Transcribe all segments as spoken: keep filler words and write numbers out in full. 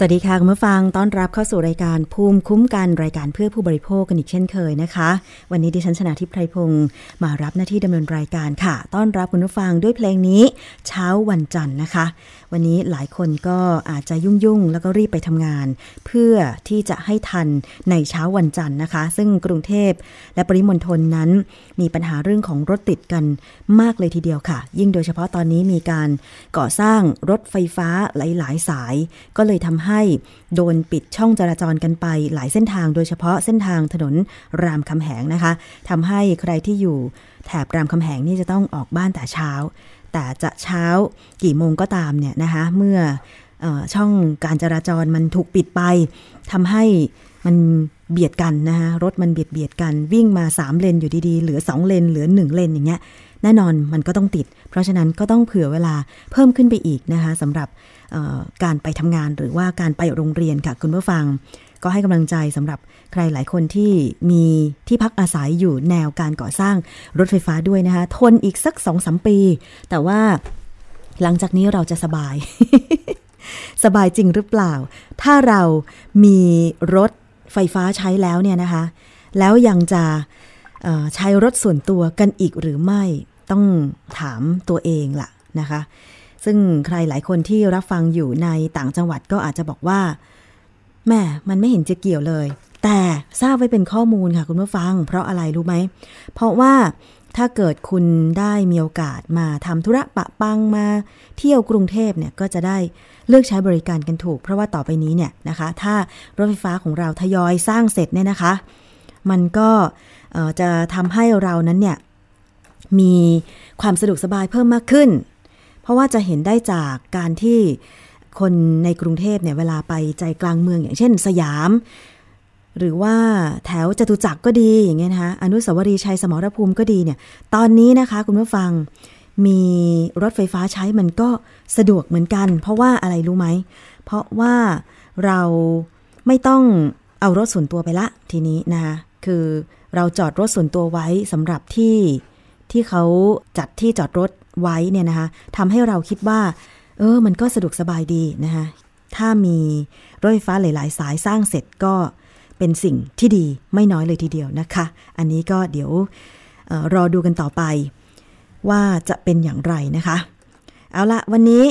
สวัสดีค่ะคุณผู้ฟังต้อนรับเข้าสู่รายการภูมิคุ้มกันรายการเพื่อผู้บริโภคกันอีกเช่นเคยนะคะวันนี้ดิฉันชนาธิปไพรพงศ์มารับหน้าที่ดำเนินรายการค่ะต้อนรับคุณผู้ฟังด้วยเพลงนี้เช้าวันจันทร์นะคะวันนี้หลายคนก็อาจจะยุ่งๆแล้วก็รีบไปทำงานเพื่อที่จะให้ทันในเช้าวันจันทร์นะคะซึ่งกรุงเทพและปริมณฑลนั้นมีปัญหาเรื่องของรถติดกันมากเลยทีเดียวค่ะยิ่งโดยเฉพาะตอนนี้มีการก่อสร้างรถไฟฟ้าหลายๆสายก็เลยทำให้โดนปิดช่องจราจรกันไปหลายเส้นทางโดยเฉพาะเส้นทางถนนรามคำแหงนะคะทำให้ใครที่อยู่แถบรามคำแหงนี่จะต้องออกบ้านแต่เช้าแต่จะเช้ากี่โมงก็ตามเนี่ยนะคะเมื่อเอ่อช่องการจราจรมันถูกปิดไปทำให้มันเบียดกันนะคะรถมันเบียดเบียดกันวิ่งมาสามเลนอยู่ดีๆเหลือสองเลนเหลือหนึ่งเลนอย่างเงี้ยแน่นอนมันก็ต้องติดเพราะฉะนั้นก็ต้องเผื่อเวลาเพิ่มขึ้นไปอีกนะคะสำหรับการไปทำงานหรือว่าการไปโรงเรียนค่ะคุณผู้ฟัง ก็ให้กำลังใจสำหรับใครหลายคนที่มีที่พักอาศัยอยู่แนวการก่อสร้างรถไฟฟ้าด้วยนะคะทนอีกสัก สองสาม ปีแต่ว่าหลังจากนี้เราจะสบาย สบายจริงหรือเปล่าถ้าเรามีรถไฟฟ้าใช้แล้วเนี่ยนะคะแล้วยังจะใช้รถส่วนตัวกันอีกหรือไม่ต้องถามตัวเองล่ะนะคะซึ่งใครหลายคนที่รับฟังอยู่ในต่างจังหวัดก็อาจจะบอกว่าแม่มันไม่เห็นจะเกี่ยวเลยแต่ทราบไว้เป็นข้อมูลค่ะคุณผู้ฟังเพราะอะไรรู้ไหมเพราะว่าถ้าเกิดคุณได้มีโอกาสมาทำธุระปะปังมาเที่ยวกรุงเทพเนี่ยก็จะได้เลือกใช้บริการกันถูกเพราะว่าต่อไปนี้เนี่ยนะคะถ้ารถไฟฟ้าของเราทยอยสร้างเสร็จเนี่ยนะคะมันก็จะทำให้เรานั้นเนี่ยมีความสะดวกสบายเพิ่มมากขึ้นเพราะว่าจะเห็นได้จากการที่คนในกรุงเทพเนี่ยเวลาไปใจกลางเมืองอย่างเช่นสยามหรือว่าแถวจตุจักรก็ดีอย่างเงี้ยนะคะอนุสาวรีย์ชัยสมรภูมิก็ดีเนี่ยตอนนี้นะคะคุณผู้ฟังมีรถไฟฟ้าใช้มันก็สะดวกเหมือนกันเพราะว่าอะไรรู้ไหมเพราะว่าเราไม่ต้องเอารถส่วนตัวไปละทีนี้นะคะคือเราจอดรถส่วนตัวไว้สำหรับที่ที่เขาจัดที่จอดรถไว้เนี่ยนะคะทำให้เราคิดว่าเออมันก็สะดวกสบายดีนะคะถ้ามีรถไฟฟ้าหลายๆสายสร้างเสร็จก็เป็นสิ่งที่ดีไม่น้อยเลยทีเดียวนะคะอันนี้ก็เดี๋ยวเอ่อรอดูกันต่อไปว่าจะเป็นอย่างไรนะคะเอาละวันนี้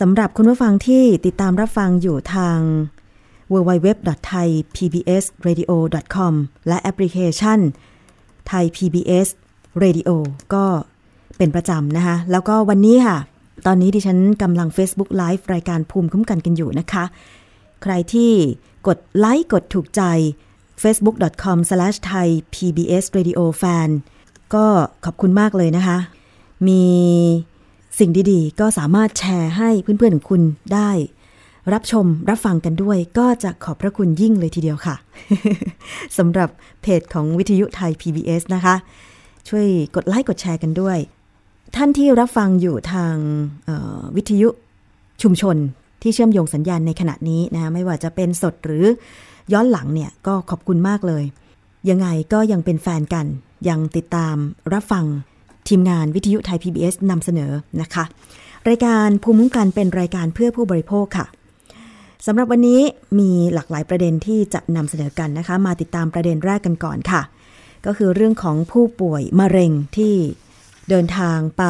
สำหรับคุณผู้ฟังที่ติดตามรับฟังอยู่ทาง ดับเบิลยู ดับเบิลยู ดับเบิลยู ดอท ไทย พี บี เอส เรดิโอ ดอท คอม และแอปพลิเคชัน Thai พี บี เอส Radio ก็เป็นประจำนะคะแล้วก็วันนี้ค่ะตอนนี้ดิฉันกำลัง Facebook Live รายการภูมิคุ้มกันกันอยู่นะคะใครที่กดไลค์กดถูกใจ เฟซบุ๊ก ดอท คอม สแลช ไทย พี บี เอส เรดิโอ แฟน ก็ขอบคุณมากเลยนะคะมีสิ่งดีๆก็สามารถแชร์ให้เพื่อนๆของคุณได้รับชมรับฟังกันด้วยก็จะขอบพระคุณยิ่งเลยทีเดียวค่ะ สำหรับเพจของวิทยุไทย พี บี เอส นะคะช่วยกดไลค์กดแชร์กันด้วยท่านที่รับฟังอยู่ทางวิทยุชุมชนที่เชื่อมโยงสัญญาณในขณะนี้นะไม่ว่าจะเป็นสดหรือย้อนหลังเนี่ยก็ขอบคุณมากเลยยังไงก็ยังเป็นแฟนกันยังติดตามรับฟังทีมงานวิทยุไทย พี บี เอส นำเสนอนะคะรายการภูมิคุ้มกันเป็นรายการเพื่อผู้บริโภคค่ะสำหรับวันนี้มีหลากหลายประเด็นที่จะนำเสนอกันนะคะมาติดตามประเด็นแรกกันก่อนค่ะก็คือเรื่องของผู้ป่วยมะเร็งที่เดินทางไป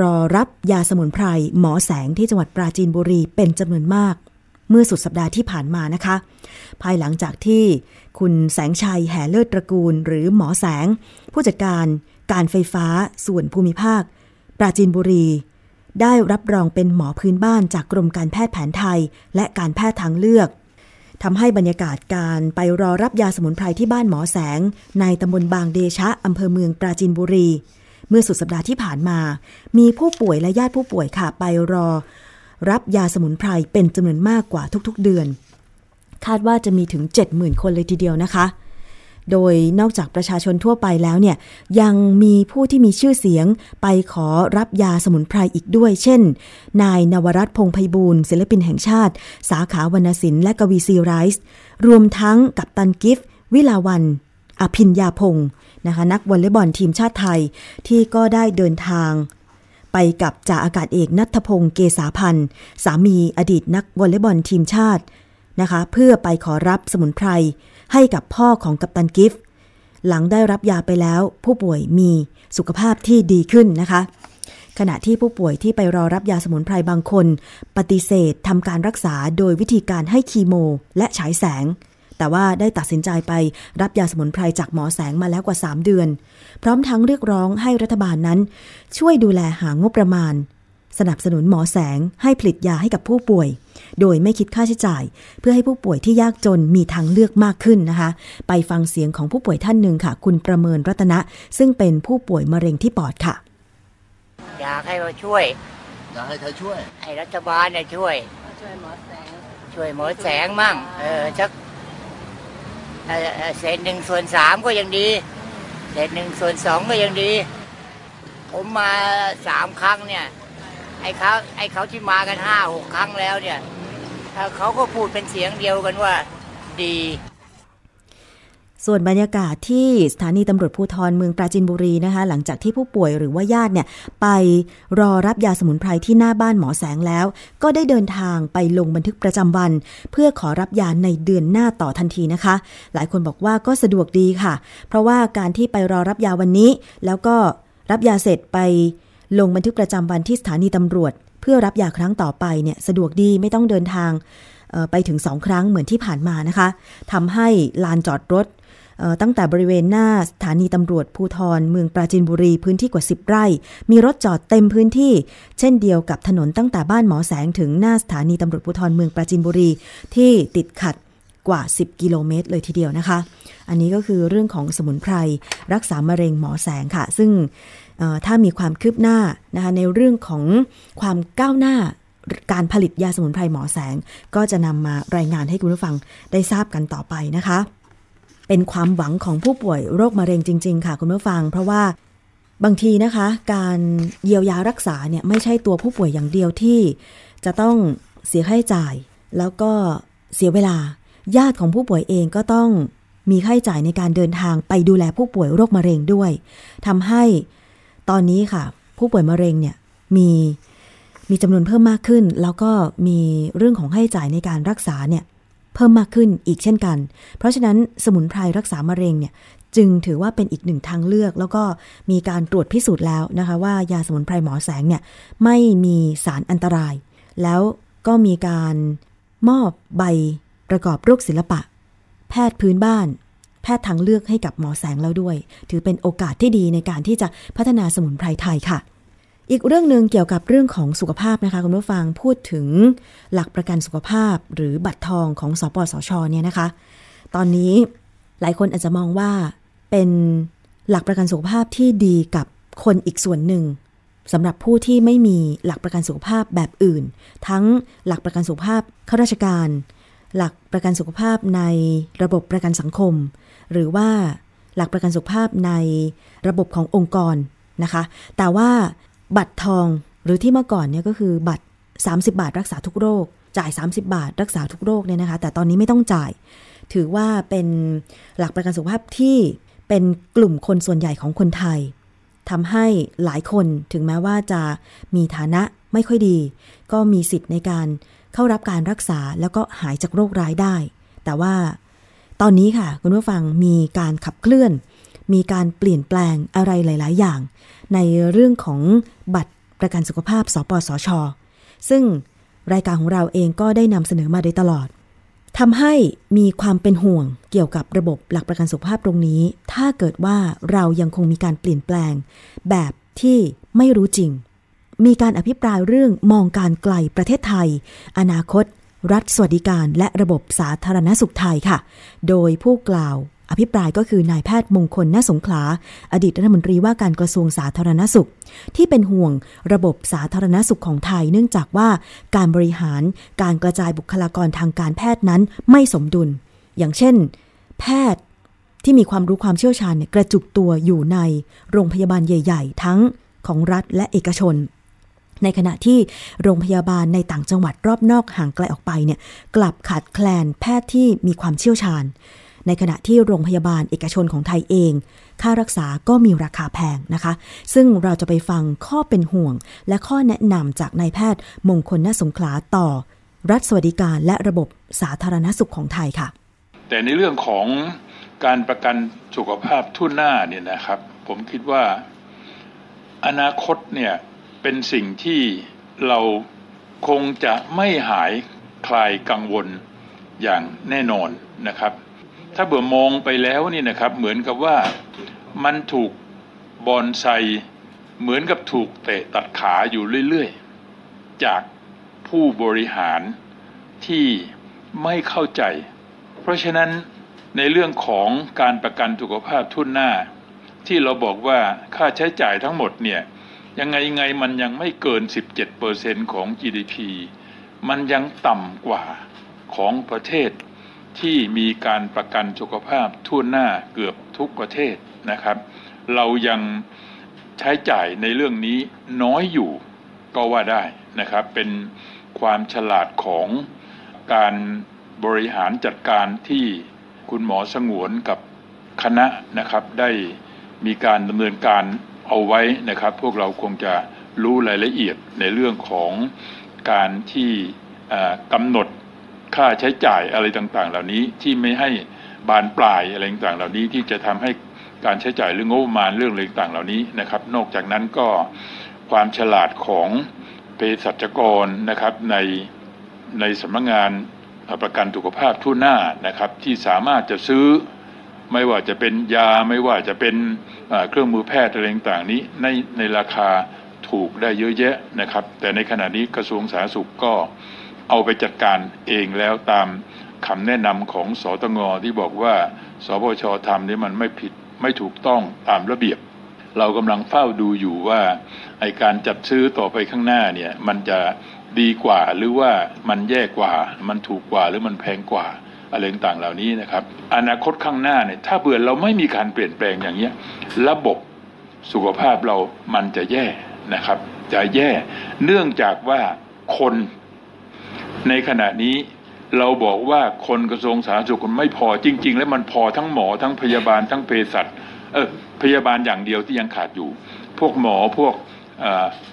รอรับยาสมุนไพรหมอแสงที่จังหวัดปราจีนบุรีเป็นจำนวนมากเมื่อสุดสัปดาห์ที่ผ่านมานะคะภายหลังจากที่คุณแสงชัยแห่เลิศตระกูลหรือหมอแสงผู้จัดการการไฟฟ้าส่วนภูมิภาคปราจีนบุรีได้รับรองเป็นหมอพื้นบ้านจากกรมการแพทย์แผนไทยและการแพทย์ทางเลือกทำให้บรรยากาศการไปรอรับยาสมุนไพรที่บ้านหมอแสงในตำบลบางเดชะอำเภอเมืองปราจีนบุรีเมื่อสุดสัปดาห์ที่ผ่านมามีผู้ป่วยและญาติผู้ป่วยค่ะไปรอรับยาสมุนไพรเป็นจำนวนมากกว่าทุกๆเดือนคาดว่าจะมีถึง เจ็ดหมื่น คนเลยทีเดียวนะคะโดยนอกจากประชาชนทั่วไปแล้วเนี่ยยังมีผู้ที่มีชื่อเสียงไปขอรับยาสมุนไพรอีกด้วยเช่นนายนวรัตน์พงษ์ไพบูลย์ศิลปินแห่งชาติสาขาวรรณศิลป์และกวีซีไรส์รวมทั้งกัปตันกิฟต์วิลาวันอภิญญาพงษ์นะคะนักวอลเลย์บอลทีมชาติไทยที่ก็ได้เดินทางไปกับจ่าอากาศเอกณัฐพงษ์เกษาพันธ์สามีอดีตนักวอลเลย์บอลทีมชาตินะคะเพื่อไปขอรับสมุนไพรให้กับพ่อของกัปตันกิฟต์หลังได้รับยาไปแล้วผู้ป่วยมีสุขภาพที่ดีขึ้นนะคะขณะที่ผู้ป่วยที่ไปรอรับยาสมุนไพรบางคนปฏิเสธทำการรักษาโดยวิธีการให้คีโมและฉายแสงแต่ว่าได้ตัดสินใจไปรับยาสมุนไพรจากหมอแสงมาแล้วกว่าสามเดือนพร้อมทั้งเรียกร้องให้รัฐบาลนั้นช่วยดูแลหางบประมาณสนับสนุนหมอแสงให้ผลิตยาให้กับผู้ป่วยโดยไม่คิดค่าใช้จ่ายเพื่อให้ผู้ป่วยที่ยากจนมีทางเลือกมากขึ้นนะคะไปฟังเสียงของผู้ป่วยท่านหนึ่งค่ะคุณประเมินรัตนะซึ่งเป็นผู้ป่วยมะเร็งที่ปอดค่ะอยากให้มาช่วยอยากให้ใครช่วยให้รัฐบาลเนี่ยช่วยช่วยหมอแสงช่วยหมอแสงมั่งเออชักเศษหนึ่งส่วนสามก็ยังดีเศษหนึ่งส่วนสองก็ยังดีผมมาสามครั้งเนี่ยไอ้เขาไอ้เขาที่มากันห้าหกครั้งแล้วเนี่ยเขาก็พูดเป็นเสียงเดียวกันว่า ดีส่วนบรรยากาศที่สถานีตำรวจภูธรเมืองปราจีนบุรีนะคะหลังจากที่ผู้ป่วยหรือว่าญาติเนี่ยไปรอรับยาสมุนไพรที่หน้าบ้านหมอแสงแล้วก็ได้เดินทางไปลงบันทึกประจำวันเพื่อขอรับยาในเดือนหน้าต่อทันทีนะคะหลายคนบอกว่าก็สะดวกดีค่ะเพราะว่าการที่ไปรอรับยาวันนี้แล้วก็รับยาเสร็จไปลงบันทึกประจำวันที่สถานีตำรวจเพื่อรับยาครั้งต่อไปเนี่ยสะดวกดีไม่ต้องเดินทางไปถึงสองครั้งเหมือนที่ผ่านมานะคะทำให้ลานจอดรถตั้งแต่บริเวณหน้าสถานีตำรวจภูธรเมืองปราจีนบุรีพื้นที่กว่าสิบไร่มีรถจอดเต็มพื้นที่เช่นเดียวกับถนนตั้งแต่บ้านหมอแสงถึงหน้าสถานีตำรวจภูธรเมืองปราจีนบุรีที่ติดขัดกว่าสิบกิโลเมตรเลยทีเดียวนะคะอันนี้ก็คือเรื่องของสมุนไพรรักษามะเร็งหมอแสงค่ะซึ่งถ้ามีความคืบหน้านะคะในเรื่องของความก้าวหน้าการผลิตยาสมุนไพรหมอแสงก็จะนำมารายงานให้คุณผู้ฟังได้ทราบกันต่อไปนะคะเป็นความหวังของผู้ป่วยโรคมะเร็งจริงๆค่ะคุณผู้ฟังเพราะว่าบางทีนะคะการเยียวยารักษาเนี่ยไม่ใช่ตัวผู้ป่วยอย่างเดียวที่จะต้องเสียค่าใช้จ่ายแล้วก็เสียเวลาญาติของผู้ป่วยเองก็ต้องมีค่าใช้จ่ายในการเดินทางไปดูแลผู้ป่วยโรคมะเร็งด้วยทำให้ตอนนี้ค่ะผู้ป่วยมะเร็งเนี่ยมีมีจำนวนเพิ่มมากขึ้นแล้วก็มีเรื่องของค่าใช้จ่ายในการรักษาเนี่ยเพิ่มมากขึ้นอีกเช่นกันเพราะฉะนั้นสมุนไพรรักษามะเร็งเนี่ยจึงถือว่าเป็นอีกหนึ่งทางเลือกแล้วก็มีการตรวจพิสูจน์แล้วนะคะว่ายาสมุนไพรหมอแสงเนี่ยไม่มีสารอันตรายแล้วก็มีการมอบใบประกอบโรคศิลปะแพทย์พื้นบ้านแพทย์ทางเลือกให้กับหมอแสงแล้วด้วยถือเป็นโอกาสที่ดีในการที่จะพัฒนาสมุนไพรไทยค่ะอีกเรื่องนึงเกี่ยวกับเรื่องของสุขภาพนะคะคุณผู้ฟังพูดถึงหลักประกันสุขภาพหรือบัตรทองของสปสช.เนี่ยนะคะตอนนี้หลายคนอาจจะมองว่าเป็นหลักประกันสุขภาพที่ดีกับคนอีกส่วนหนึ่งสำหรับผู้ที่ไม่มีหลักประกันสุขภาพแบบอื่นทั้งหลักประกันสุขภาพข้าราชการหลักประกันสุขภาพในระบบประกันสังคมหรือว่าหลักประกันสุขภาพในระบบขององค์กรนะคะแต่ว่าบัตรทองหรือที่เมื่อก่อนเนี่ยก็คือบัตรสามสิบบาทรักษาทุกโรคจ่ายสามสิบบาทรักษาทุกโรคเนี่ยนะคะแต่ตอนนี้ไม่ต้องจ่ายถือว่าเป็นหลักประกันสุขภาพที่เป็นกลุ่มคนส่วนใหญ่ของคนไทยทำให้หลายคนถึงแม้ว่าจะมีฐานะไม่ค่อยดีก็มีสิทธิ์ในการเข้ารับการรักษาแล้วก็หายจากโรคร้ายได้แต่ว่าตอนนี้ค่ะคุณผู้ฟังมีการขับเคลื่อนมีการเปลี่ยนแปลงอะไรหลายๆอย่างในเรื่องของบัตรประกันสุขภาพสปสช.ซึ่งรายการของเราเองก็ได้นำเสนอมาโดยตลอดทำให้มีความเป็นห่วงเกี่ยวกับระบบหลักประกันสุขภาพตรงนี้ถ้าเกิดว่าเรายังคงมีการเปลี่ยนแปลงแบบที่ไม่รู้จริงมีการอภิปรายเรื่องมองการไกลประเทศไทยอนาคตรัฐสวัสดิการและระบบสาธารณสุขไทยค่ะโดยผู้กล่าวอภิปรายก็คือนายแพทย์มงคลณ สงขลาอดีตรัฐมนตรีว่าการกระทรวงสาธารณสุขที่เป็นห่วงระบบสาธารณสุขของไทยเนื่องจากว่าการบริหารการกระจายบุคลากรทางการแพทย์นั้นไม่สมดุลอย่างเช่นแพทย์ที่มีความรู้ความเชี่ยวชาญกระจุกตัวอยู่ในโรงพยาบาลใหญ่ๆทั้งของรัฐและเอกชนในขณะที่โรงพยาบาลในต่างจังหวัดรอบนอกห่างไกลออกไปเนี่ยกลับขาดแคลนแพทย์ที่มีความเชี่ยวชาญในขณะที่โรงพยาบาลเอกชนของไทยเองค่ารักษาก็มีราคาแพงนะคะซึ่งเราจะไปฟังข้อเป็นห่วงและข้อแนะนำจากนายแพทย์มงคลณ สงขลาต่อรัฐสวัสดิการและระบบสาธารณสุขของไทยค่ะแต่ในเรื่องของการประกันสุขภาพทั่วหน้าเนี่ยนะครับผมคิดว่าอนาคตเนี่ยเป็นสิ่งที่เราคงจะไม่หายคลายกังวลอย่างแน่นอนนะครับถ้าเบื่อมองไปแล้วนี่นะครับเหมือนกับว่ามันถูกบอนไซเหมือนกับถูกเตะตัดขาอยู่เรื่อยๆจากผู้บริหารที่ไม่เข้าใจเพราะฉะนั้นในเรื่องของการประกันสุขภาพทั่วหน้าที่เราบอกว่าค่าใช้จ่ายทั้งหมดเนี่ยยังไงไงมันยังไม่เกิน สิบเจ็ดเปอร์เซ็นต์ ของ จี ดี พี มันยังต่ำกว่าของประเทศที่มีการประกันสุขภาพทั่วหน้าเกือบทุกประเทศนะครับเรายังใช้จ่ายในเรื่องนี้น้อยอยู่ก็ว่าได้นะครับเป็นความฉลาดของการ บริหารจัดการที่คุณหมอสงวนกับคณะนะครับได้มีการดำเนินการเอาไว้นะครับพวกเราคงจะรู้รายละเอียดในเรื่องของการที่กำหนดค่าใช้จ่ายอะไรต่างๆเหล่านี้ที่ไม่ให้บานปลายอะไรต่างๆเหล่านี้ที่จะทำให้การใช้จ่ายเรื่องงบประมาณเรื่องอะไรต่างๆเหล่านี้นะครับนอกจากนั้นก็ความฉลาดของเภสัชกรนะครับในในสำนักงานประกันสุขภาพทั่วหน้านะครับที่สามารถจะซื้อไม่ว่าจะเป็นยาไม่ว่าจะเป็นเครื่องมือแพทย์อะไรต่างๆนี้ในในราคาถูกได้เยอะแยะนะครับแต่ในขณะนี้กระทรวงสาธารณสุขก็เอาไปจัดการเองแล้วตามคำแนะนำของสตง.ที่บอกว่าสปช.ทำนี่มันไม่ผิดไม่ถูกต้องตามระเบียบเรากำลังเฝ้าดูอยู่ว่าไอ้การจัดซื้อต่อไปข้างหน้าเนี่ยมันจะดีกว่าหรือว่ามันแย่กว่ามันถูกกว่าหรือมันแพงกว่าอะไรต่างๆเหล่านี้นะครับอนาคตข้างหน้าเนี่ยถ้าเผื่อเราไม่มีการเปลี่ยนแปลงอย่างเงี้ยระบบสุขภาพเรามันจะแย่นะครับจะแย่เนื่องจากว่าคนในขณะนี้เราบอกว่าคนกระทรวงสาธารณสุขคนไม่พอจริงๆแล้วมันพอทั้งหมอทั้งพยาบาลทั้งเภสัชเออพยาบาลอย่างเดียวที่ยังขาดอยู่พวกหมอพวก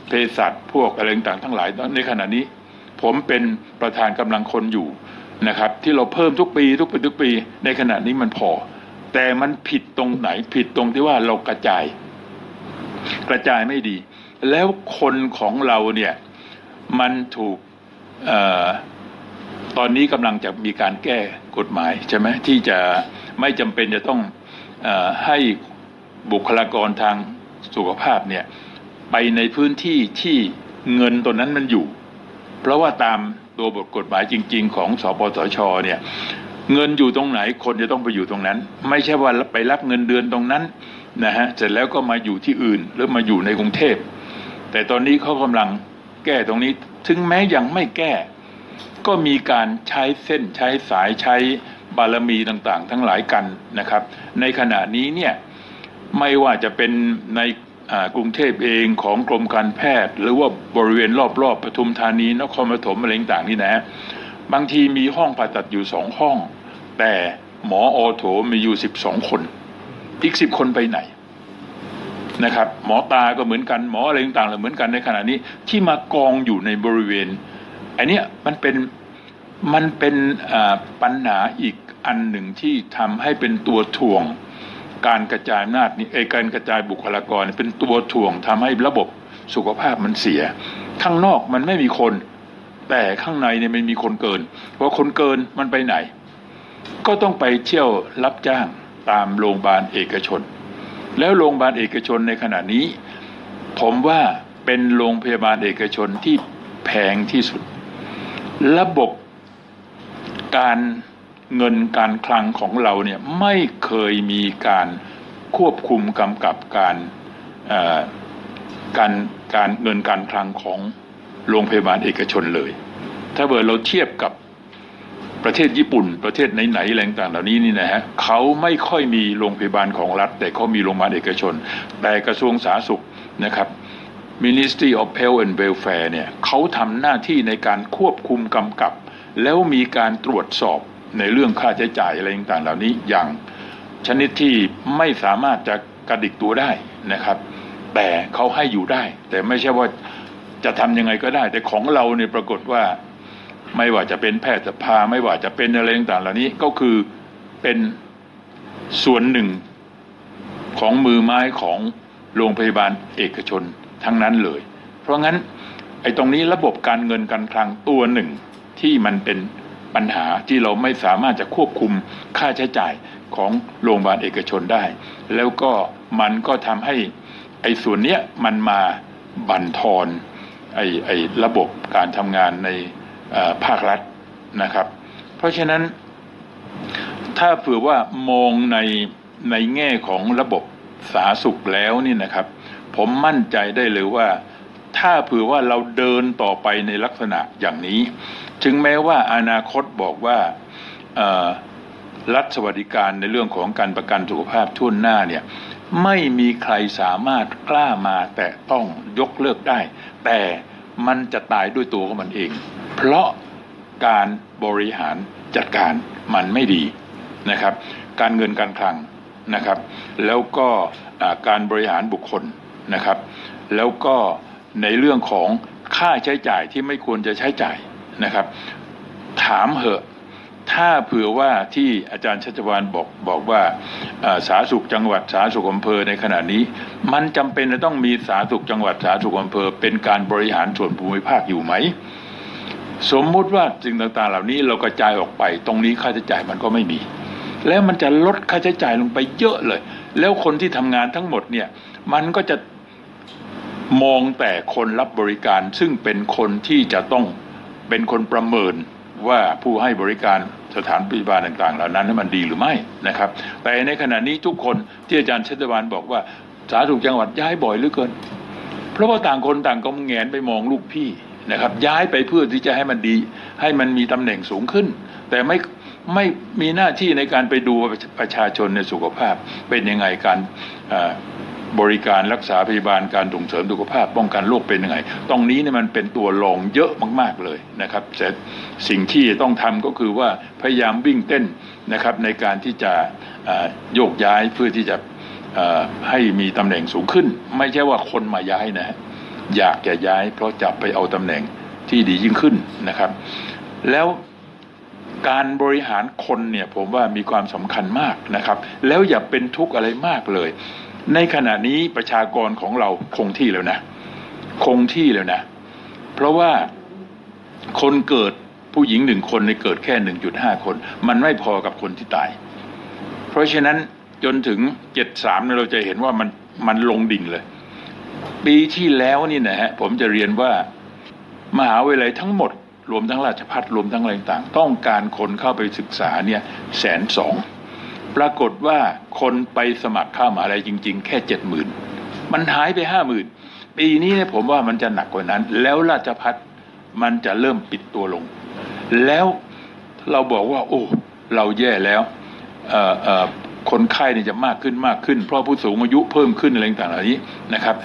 เภสัชพวกอะไรต่างๆทั้งหลายในขณะนี้ผมเป็นประธานกำลังคนอยู่นะครับที่เราเพิ่มทุกปีทุกปีทุกปีในขณะนี้มันพอแต่มันผิดตรงไหนผิดตรงที่ว่าเรากระจายกระจายไม่ดีแล้วคนของเราเนี่ยมันถูกตอนนี้กำลังจะมีการแก้กฎหมายใช่ไหมที่จะไม่จำเป็นจะต้องอให้บุคลากรทางสุขภาพเนี่ยไปในพื้นที่ที่เงินตัวนั้นมันอยู่เพราะว่าตามตัวบทกฎหมายจริงๆของสปสช.เนี่ยเงินอยู่ตรงไหนคนจะต้องไปอยู่ตรงนั้นไม่ใช่ว่าไปรับเงินเดือนตรงนั้นนะฮะเสร็จแล้วก็มาอยู่ที่อื่นหรือมาอยู่ในกรุงเทพแต่ตอนนี้เขากำลังแก้ตรงนี้ถึงแม้ยังไม่แก้ก็มีการใช้เส้นใช้สายใช้บารมีต่างๆทั้งหลายกันนะครับในขณะนี้เนี่ยไม่ว่าจะเป็นในกรุงเทพเองของกรมการแพทย์หรือว่าบริเวณรอบๆปทุมธานีนครปฐมอะไรต่างๆนี่นะบางทีมีห้องผ่าตัดอยู่สองห้องแต่หมออโถมีอยู่สิบสองคนอีกสิบคนไปไหนนะครับหมอตาก็เหมือนกันหมออะไรต่างๆเหมือนกันในขณะนี้ที่มากองอยู่ในบริเวณอันนี้มันเป็นมันเป็นปัญหาอีกอันหนึ่งที่ทำให้เป็นตัวถ่วงการกระจายอำนาจนี่ไอ้การกระจายบุคลากรเป็นตัวถ่วงทำให้ระบบสุขภาพมันเสียข้างนอกมันไม่มีคนแต่ข้างในเนี่ยมันมีคนเกินเพราะคนเกินมันไปไหนก็ต้องไปเที่ยวรับจ้างตามโรงพยาบาลเอกชนแล้วโรงพยาบาลเอกชนในขณะนี้ผมว่าเป็นโรงพยาบาลเอกชนที่แพงที่สุดระบบการเงินการคลังของเราเนี่ยไม่เคยมีการควบคุมกำกับการการการเงินการคลังของโรงพยาบาลเอกชนเลยถ้าเกิดเราเทียบกับประเทศญี่ปุ่นประเทศไหนๆแรงต่างเหล่านี้นี่นะฮะเขาไม่ค่อยมีโรงพยาบาลของรัฐแต่เขามีโรงพยาบาลเอกชนแต่กระทรวงสาธารณสุขนะครับ Ministry of Health and Welfare เนี่ยเขาทำหน้าที่ในการควบคุมกำกับแล้วมีการตรวจสอบในเรื่องค่าใช้จ่ายอะไรต่างๆเหล่านี้อย่างชนิดที่ไม่สามารถจะกระดิกตัวได้นะครับแต่เขาให้อยู่ได้แต่ไม่ใช่ว่าจะทำยังไงก็ได้แต่ของเราเนี่ยปรากฏว่าไม่ว่าจะเป็นแพทยสภาไม่ว่าจะเป็นอะไรต่างๆเหล่านี้ก็คือเป็นส่วนหนึ่งของมือไม้ของโรงพยาบาลเอกชนทั้งนั้นเลยเพราะงั้นไอ้ตรงนี้ระบบการเงินการคลังตัวหนึ่งที่มันเป็นปัญหาที่เราไม่สามารถจะควบคุมค่าใช้จ่ายของโรงพยาบาลเอกชนได้แล้วก็มันก็ทำให้ไอ้ส่วนเนี้ยมันมาบั่นทอนไอ้ไอ้ระบบการทำงานในภาครัฐนะครับเพราะฉะนั้นถ้าเผื่อว่ามองในในแง่ของระบบสาธารณสุขแล้วนี่นะครับผมมั่นใจได้เลยว่าถ้าเผื่อว่าเราเดินต่อไปในลักษณะอย่างนี้ถึงแม้ว่าอนาคตบอกว่ารัฐสวัสดิการในเรื่องของการประกันสุขภาพทั่วหน้าเนี่ยไม่มีใครสามารถกล้ามาแตะต้องยกเลิกได้แต่มันจะตายด้วยตัวของมันเองเพราะ การบริหารจัดการมันไม่ดีนะครับการเงินการคลังนะครับแล้วก็การบริหารบุคคลนะครับแล้วก็ในเรื่องของค่าใช้จ่ายที่ไม่ควรจะใช้จ่ายนะครับถามเหอะถ้าเผื่อว่าที่อาจารย์ชัชวาลบอกบอกว่าสาธารณสุขจังหวัดสาธารณสุขอำเภอในขณะนี้มันจำเป็นจะต้องมีสาธารณสุขจังหวัดสาธารณสุขอำเภอเป็นการบริหารส่วนภูมิภาคอยู่ไหมสมมุติว่าสิ่งต่างๆเหล่านี้เรากระจายออกไปตรงนี้ค่าใช้จ่ายมันก็ไม่มีแล้วมันจะลดค่าใช้จ่ายลงไปเยอะเลยแล้วคนที่ทำงานทั้งหมดเนี่ยมันก็จะมองแต่คนรับบริการซึ่งเป็นคนที่จะต้องเป็นคนประเมินว่าผู้ให้บริการสถานพยาบาลต่างๆเหล่านั้นมันดีหรือไม่นะครับแต่ในขณะนี้ทุกคนที่อาจารย์ชัชวาลบอกว่าสาธารณสุขจังหวัดย้ายบ่อยเหลือเกินเพราะว่าต่างคนต่างก็แงนไปมองลูกพี่นะครับย้ายไปเพื่อที่จะให้มันดีให้มันมีตำแหน่งสูงขึ้นแต่ไม่ไม่มีหน้าที่ในการไปดูประชาชนในสุขภาพเป็นยังไงการบริการรักษาพยาบาลการส่งเสริมสุขภาพป้องกันโรคเป็นยังไงตรงนี้เนี่ยมันเป็นตัวรองเยอะมากๆเลยนะครับแต่สิ่งที่ต้องทำก็คือว่าพยายามวิ่งเต้นนะครับในการที่จะโยกย้ายเพื่อที่จะให้มีตำแหน่งสูงขึ้นไม่ใช่ว่าคนมาย้ายนะอยากจะย้ายเพราะจะไปเอาตำแหน่งที่ดียิ่งขึ้นนะครับแล้วการบริหารคนเนี่ยผมว่ามีความสำคัญมากนะครับแล้วอย่าเป็นทุกข์อะไรมากเลยในขณะนี้ประชากรของเราคงที่แล้วนะคงที่แล้วนะเพราะว่าคนเกิดผู้หญิงหนึ่งคนในเกิดแค่ หนึ่งจุดห้า คนมันไม่พอกับคนที่ตายเพราะฉะนั้นจนถึงเจ็ดสิบสามเนี่ยเราจะเห็นว่ามันมันลงดิ่งเลยปีที่แล้วนี่นะฮะผมจะเรียนว่ามหาวิทยาลัยทั้งหมดรวมทั้งราชภัฏรวมทั้งอะไรต่างต้องการคนเข้าไปศึกษาเนี่ยแสนสองปรากฏว่าคนไปสมัครเข้ามหาวิทยาลัยจริงๆแค่เจ็ดหมื่นมันหายไปห้าหมื่นปีนี้เนี่ยผมว่ามันจะหนักกว่านั้นแล้วราชภัฏมันจะเริ่มปิดตัวลงแล้วเราบอกว่าโอ้เราแย่แล้วเอ่อเอ่อคนไข้เนี่ยจะมากขึ้นมากขึ้นเพราะผู้สูงอายุเพิ่มขึ้นอะไรต่างๆเหล่านี้นะครับ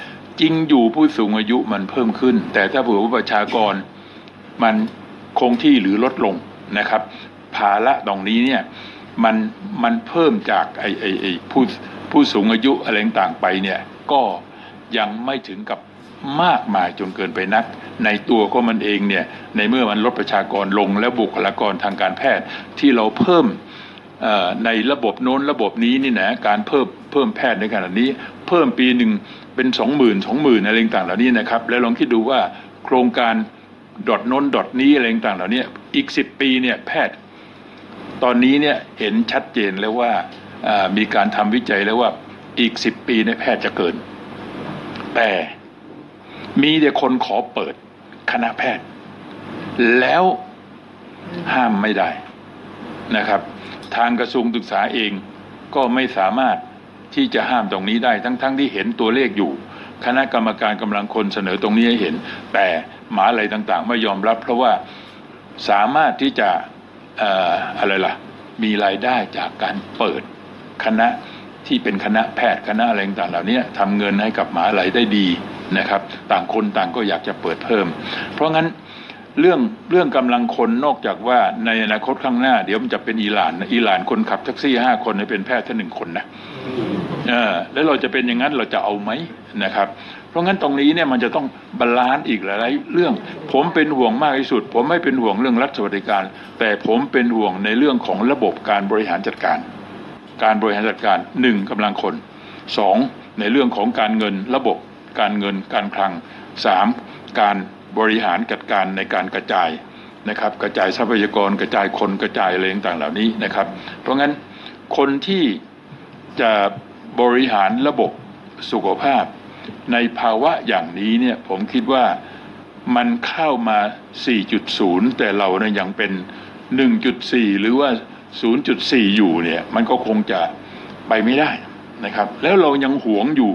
จริงอยู่ผู้สูงอายุมันเพิ่มขึ้นแต่ถ้าผู้ประชากรมันคงที่หรือลดลงนะครับภาระตรงนี้เนี่ยมันมันเพิ่มจากไอ้ไอ้ไอ้ผู้ผู้สูงอายุอะไรต่างไปเนี่ยก็ยังไม่ถึงกับมากมายจนเกินไปนักในตัวของมันเองเนี่ยในเมื่อมันลดประชากรลงแล้วบุคลากรทางการแพทย์ที่เราเพิ่มในระบบโน้นระบบนี้นี่นะการเพิ่มเพิ่มแพทย์ในขณะนี้เพิ่มปีหนึ่งเป็นสองหมื่นสองหมื่นอะไรต่างเหล่านี้นะครับแล้วลองคิดดูว่าโครงการดอทโน้นดอทนี้อะไรต่างเหล่านี้อีกสิบปีเนี่ยแพทย์ตอนนี้เนี่ยเห็นชัดเจนแล้วว่ามีการทำวิจัยแล้วว่าอีกสิบปีในแพทย์จะเกินแต่มีแต่คนขอเปิดคณะแพทย์แล้วห้ามไม่ได้นะครับทางกระทรวงศึกษาเองก็ไม่สามารถที่จะห้ามตรงนี้ได้ทั้งๆ ท, ที่เห็นตัวเลขอยู่คณะกรรมการกำลังคนเสนอตรงนี้ให้เห็นแต่มหาวิทยาลัยต่างๆไม่ยอมรับเพราะว่าสามารถที่จะเอ่ออะไรล่ะมีรายได้จากการเปิดคณะที่เป็นคณะแพทย์คณะอะไรต่างๆเหล่านี้ทำเงินให้กับมหาวิทยาลัยได้ดีนะครับต่างคนต่างก็อยากจะเปิดเพิ่มเพราะงั้นเรื่องเรื่องกำลังคนนอกจากว่าในอนาคตข้างหน้าเดี๋ยวมันจะเป็นอิหร่านอิหร่านคนขับแท็กซี่ห้าคนเป็นแพทย์แค่หนึ่งคนนะแล้วเราจะเป็นอย่างนั้นเราจะเอาไหมนะครับเพราะงั้นตรงนี้เนี่ยมันจะต้องบาลานซ์อีกหลายเรื่องผมเป็นห่วงมากที่สุดผมไม่เป็นห่วงเรื่องรัฐสวัสดิการแต่ผมเป็นห่วงในเรื่องของระบบการบริหารจัดการการบริหารจัดการหนึ่งกำลังคนสองในเรื่องของการเงินระบบการเงินการคลังสามการบริหารจัดการในการกระจายนะครับกระจายทรัพยากรกระจายคนกระจายอะไรต่างๆเหล่านี้นะครับเพราะงั้นคนที่จะบริหารระบบสุขภาพในภาวะอย่างนี้เนี่ยผมคิดว่ามันเข้ามา สี่จุดศูนย์ แต่เราเนี่ยยังเป็น หนึ่งจุดสี่ หรือว่า ศูนย์จุดสี่ อยู่เนี่ยมันก็คงจะไปไม่ได้นะครับแล้วเรายังหวงอยู่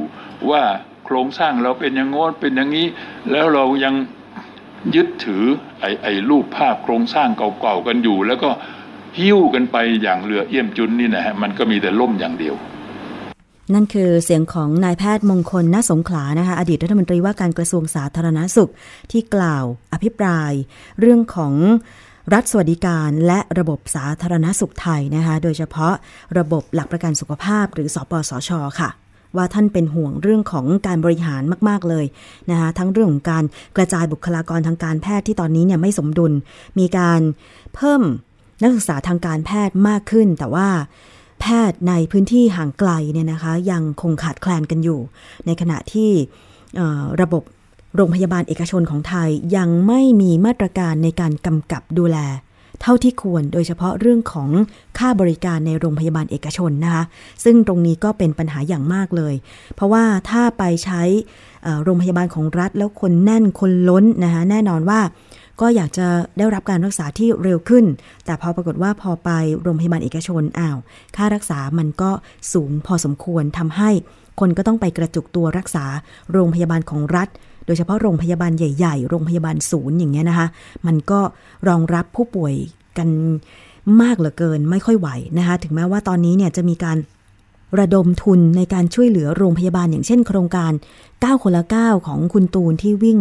ว่าโครงสร้างเราเป็นอย่างโน้นเป็นอย่างนี้แล้วเรายังยึดถือไอ้ไอ้รูปภาพโครงสร้างเก่าๆกันอยู่แล้วก็หิ้วกันไปอย่างเรือเอี้ยมจุนนี่นะฮะมันก็มีแต่ล่มอย่างเดียวนั่นคือเสียงของนายแพทย์มงคลณสงขลานะคะอดีตรัฐมนตรีว่าการกระทรวงสาธารณสุขที่กล่าวอภิปรายเรื่องของ รัฐสวัสดิการและระบบสาธารณสุขไทยนะคะโดยเฉพาะระบบหลักประกันสุขภาพหรือสปสช.ค่ะว่าท่านเป็นห่วงเรื่องของการบริหารมากๆเลยนะคะทั้งเรื่องของการกระจายบุคลากรทางการแพทย์ที่ตอนนี้เนี่ยไม่สมดุลมีการเพิ่มนักศึกษาทางการแพทย์มากขึ้นแต่ว่าแพทย์ในพื้นที่ห่างไกลเนี่ยนะคะยังคงขาดแคลนกันอยู่ในขณะที่ระบบโรงพยาบาลเอกชนของไทยยังไม่มีมาตรการในการกำกับดูแลเท่าที่ควรโดยเฉพาะเรื่องของค่าบริการในโรงพยาบาลเอกชนนะคะซึ่งตรงนี้ก็เป็นปัญหาอย่างมากเลยเพราะว่าถ้าไปใช้โรงพยาบาลของรัฐแล้วคนแน่นคนล้นนะคะแน่นอนว่าก็อยากจะได้รับการรักษาที่เร็วขึ้นแต่พอปรากฏว่าพอไปโรงพยาบาลเอกชนอ้าวค่ารักษามันก็สูงพอสมควรทำให้คนก็ต้องไปกระจุกตัวรักษาโรงพยาบาลของรัฐโดยเฉพาะโรงพยาบาลใหญ่ๆโรงพยาบาลศูนย์อย่างเงี้ยนะคะมันก็รองรับผู้ป่วยกันมากเหลือเกินไม่ค่อยไหวนะคะถึงแม้ว่าตอนนี้เนี่ยจะมีการระดมทุนในการช่วยเหลือโรงพยาบาลอย่างเช่นโครงการเก้าคนละเก้าของคุณตูนที่วิ่ง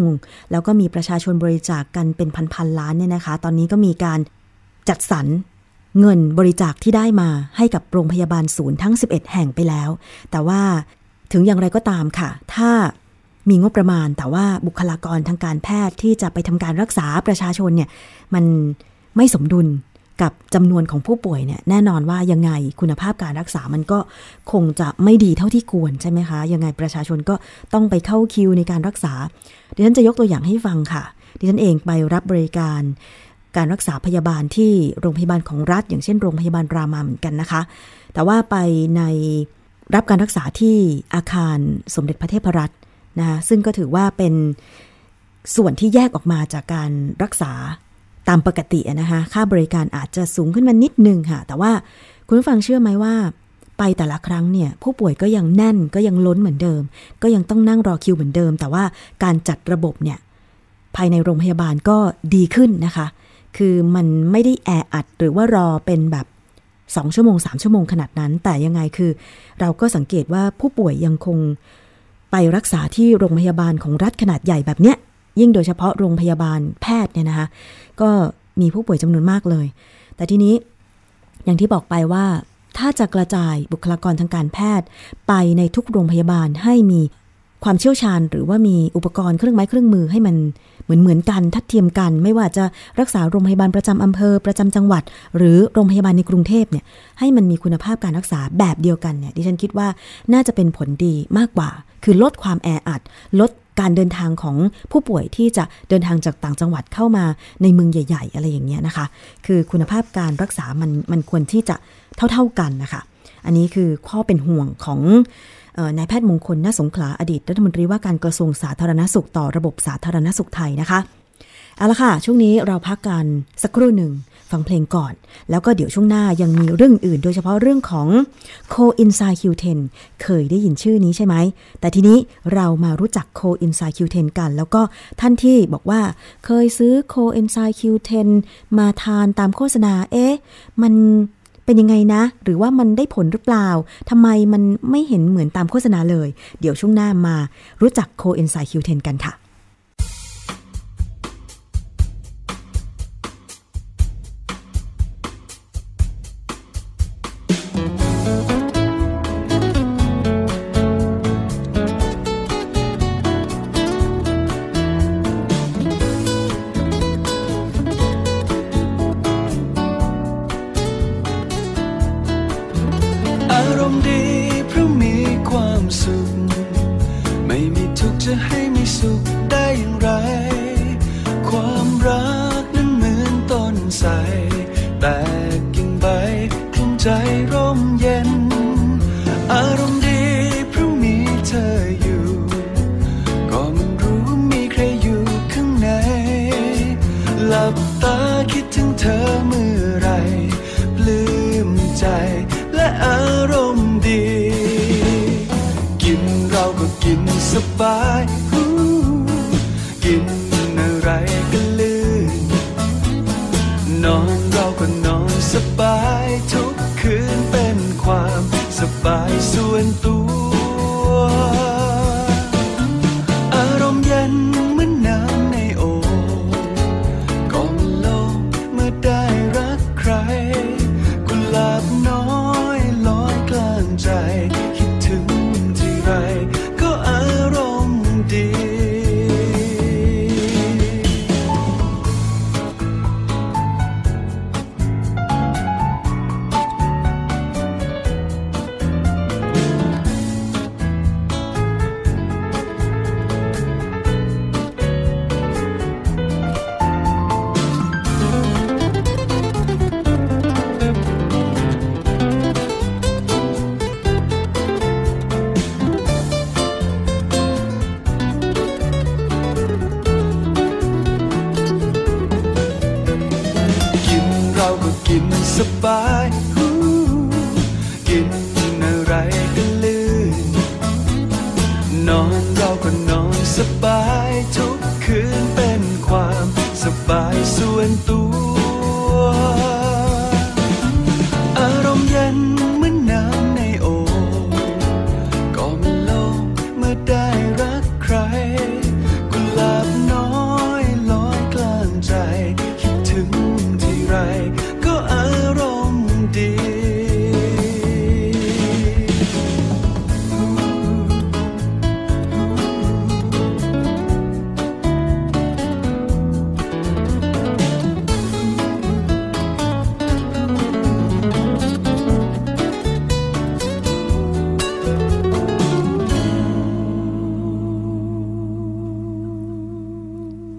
แล้วก็มีประชาชนบริจาค ก, กันเป็นพันๆล้านเนี่ยนะคะตอนนี้ก็มีการจัดสรรเงินบริจาคที่ได้มาให้กับโรงพยาบาลศูนย์ทั้งสิบเอ็ดแห่งไปแล้วแต่ว่าถึงอย่างไรก็ตามค่ะถ้ามีงบประมาณแต่ว่าบุคลากรทางการแพทย์ที่จะไปทำการรักษาประชาชนเนี่ยมันไม่สมดุลกับจำนวนของผู้ป่วยเนี่ยแน่นอนว่ายังไงคุณภาพการรักษามันก็คงจะไม่ดีเท่าที่ควรใช่ไหมคะยังไงประชาชนก็ต้องไปเข้าคิวในการรักษาดิฉันจะยกตัวอย่างให้ฟังค่ะดิฉันเองไปรับบริการการรักษาพยาบาลที่โรงพยาบาลของรัฐอย่างเช่นโรงพยาบาลรามาเหมือนกันนะคะแต่ว่าไปในรับการรักษาที่อาคารสมเด็จพระเทพรัตน์นะซึ่งก็ถือว่าเป็นส่วนที่แยกออกมาจากการรักษาตามปกตินะคะค่าบริการอาจจะสูงขึ้นมานิดนึงค่ะแต่ว่าคุณผู้ฟังเชื่อไหมว่าไปแต่ละครั้งเนี่ยผู้ป่วยก็ยังแน่นก็ยังล้นเหมือนเดิมก็ยังต้องนั่งรอคิวเหมือนเดิมแต่ว่าการจัดระบบเนี่ยภายในโรงพยาบาลก็ดีขึ้นนะคะคือมันไม่ได้แออัดหรือว่ารอเป็นแบบสองชั่วโมงสามชั่วโมงขนาดนั้นแต่ยังไงคือเราก็สังเกตว่าผู้ป่วยยังคงไปรักษาที่โรงพยาบาลของรัฐขนาดใหญ่แบบเนี้ยยิ่งโดยเฉพาะโรงพยาบาลแพทย์เนี่ยนะคะก็มีผู้ป่วยจำนวนมากเลยแต่ทีนี้อย่างที่บอกไปว่าถ้าจะกระจายบุคลากรทางการแพทย์ไปในทุกโรงพยาบาลให้มีความเชี่ยวชาญหรือว่ามีอุปกรณ์เครื่องไม้เครื่องมือให้มันเหมือนเหมือนกันทัดเทียมกันไม่ว่าจะรักษาโรงพยาบาลประจำอำเภอประจำจังหวัดหรือโรงพยาบาลในกรุงเทพเนี่ยให้มันมีคุณภาพการรักษาแบบเดียวกันเนี่ยดิฉันคิดว่าน่าจะเป็นผลดีมากกว่าคือลดความแออัดลดการเดินทางของผู้ป่วยที่จะเดินทางจากต่างจังหวัดเข้ามาในเมืองใหญ่ๆอะไรอย่างเงี้ยนะคะคือคุณภาพการรักษามันมันควรที่จะเท่าๆกันนะคะอันนี้คือข้อเป็นห่วงของนายแพทย์มงคลณ สงขลาอดีตรัฐมนตรีว่าการกระทรวงสาธารณสุขต่อระบบสาธารณสุขไทยนะคะเอาละค่ะช่วงนี้เราพักกันสักครู่หนึ่งฟังเพลงก่อนแล้วก็เดี๋ยวช่วงหน้ายังมีเรื่องอื่นโดยเฉพาะเรื่องของ โค ไนน์ทีน คิว เท็น เคยได้ยินชื่อนี้ใช่ไหมแต่ทีนี้เรามารู้จัก โค ไนน์ทีน คิว เท็น กันแล้วก็ท่านที่บอกว่าเคยซื้อ โค ไนน์ทีน คิว เท็น มาทานตามโฆษณาเอ๊ะมันเป็นยังไงนะหรือว่ามันได้ผลหรือเปล่าทำไมมันไม่เห็นเหมือนตามโฆษณาเลยเดี๋ยวช่วงหน้ามารู้จัก โค ไนน์ทีน คิว เท็น กันค่ะ บายกินอะไรก็ลื่นนอนเราก็นอนสบายทุกคืนเป็นความสบายส่วนตัวอารมณ์เย็นเหมือนน้ำในโอ่งก็มันโล่งเมื่อได้รักใครกุหลาบน้อยลอยกลางใจคิดถึงที่ไรก็อารมณ์ดี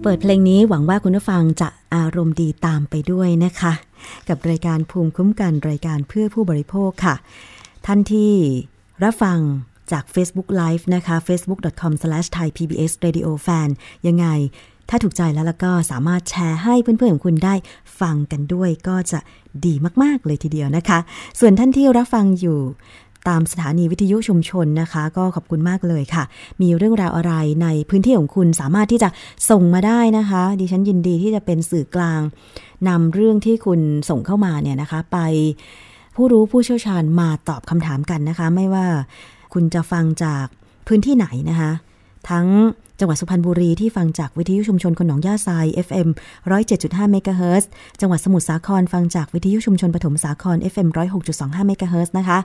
เปิดเพลงนี้หวังว่าคุณผู้ฟังจะอารมณ์ดีตามไปด้วยนะคะกับรายการภูมิคุ้มกันรายการเพื่อผู้บริโภคค่ะท่านที่รับฟังจาก Facebook Live นะคะ เฟซบุ๊ก ดอท คอม สแลช ไทย พี บี เอส เรดิโอ แฟน ยังไงถ้าถูกใจแล้วแล้วก็สามารถแชร์ให้เพื่อนๆของคุณได้ฟังกันด้วยก็จะดีมากๆเลยทีเดียวนะคะส่วนท่านที่รับฟังอยู่ตามสถานีวิทยุชุมชนนะคะก็ขอบคุณมากเลยค่ะมีเรื่องราวอะไรในพื้นที่ของคุณสามารถที่จะส่งมาได้นะคะดิฉันยินดีที่จะเป็นสื่อกลางนำเรื่องที่คุณส่งเข้ามาเนี่ยนะคะไปผู้รู้ผู้เชี่ยวชาญมาตอบคำถามกันนะคะไม่ว่าคุณจะฟังจากพื้นที่ไหนนะคะทั้งจังหวัดสุพรรณบุรีที่ฟังจากวิทยุชุมชนคนหนองย่าไซ เอฟ เอ็ม หนึ่งศูนย์เจ็ดจุดห้า เมกะเฮิรตซ์จังหวัดสมุทรสาครฟังจากวิทยุชุมชนปฐมสาคร เอฟ เอ็ม หนึ่งศูนย์หกจุดสองห้า เมกะเฮิรตซ์นะคะ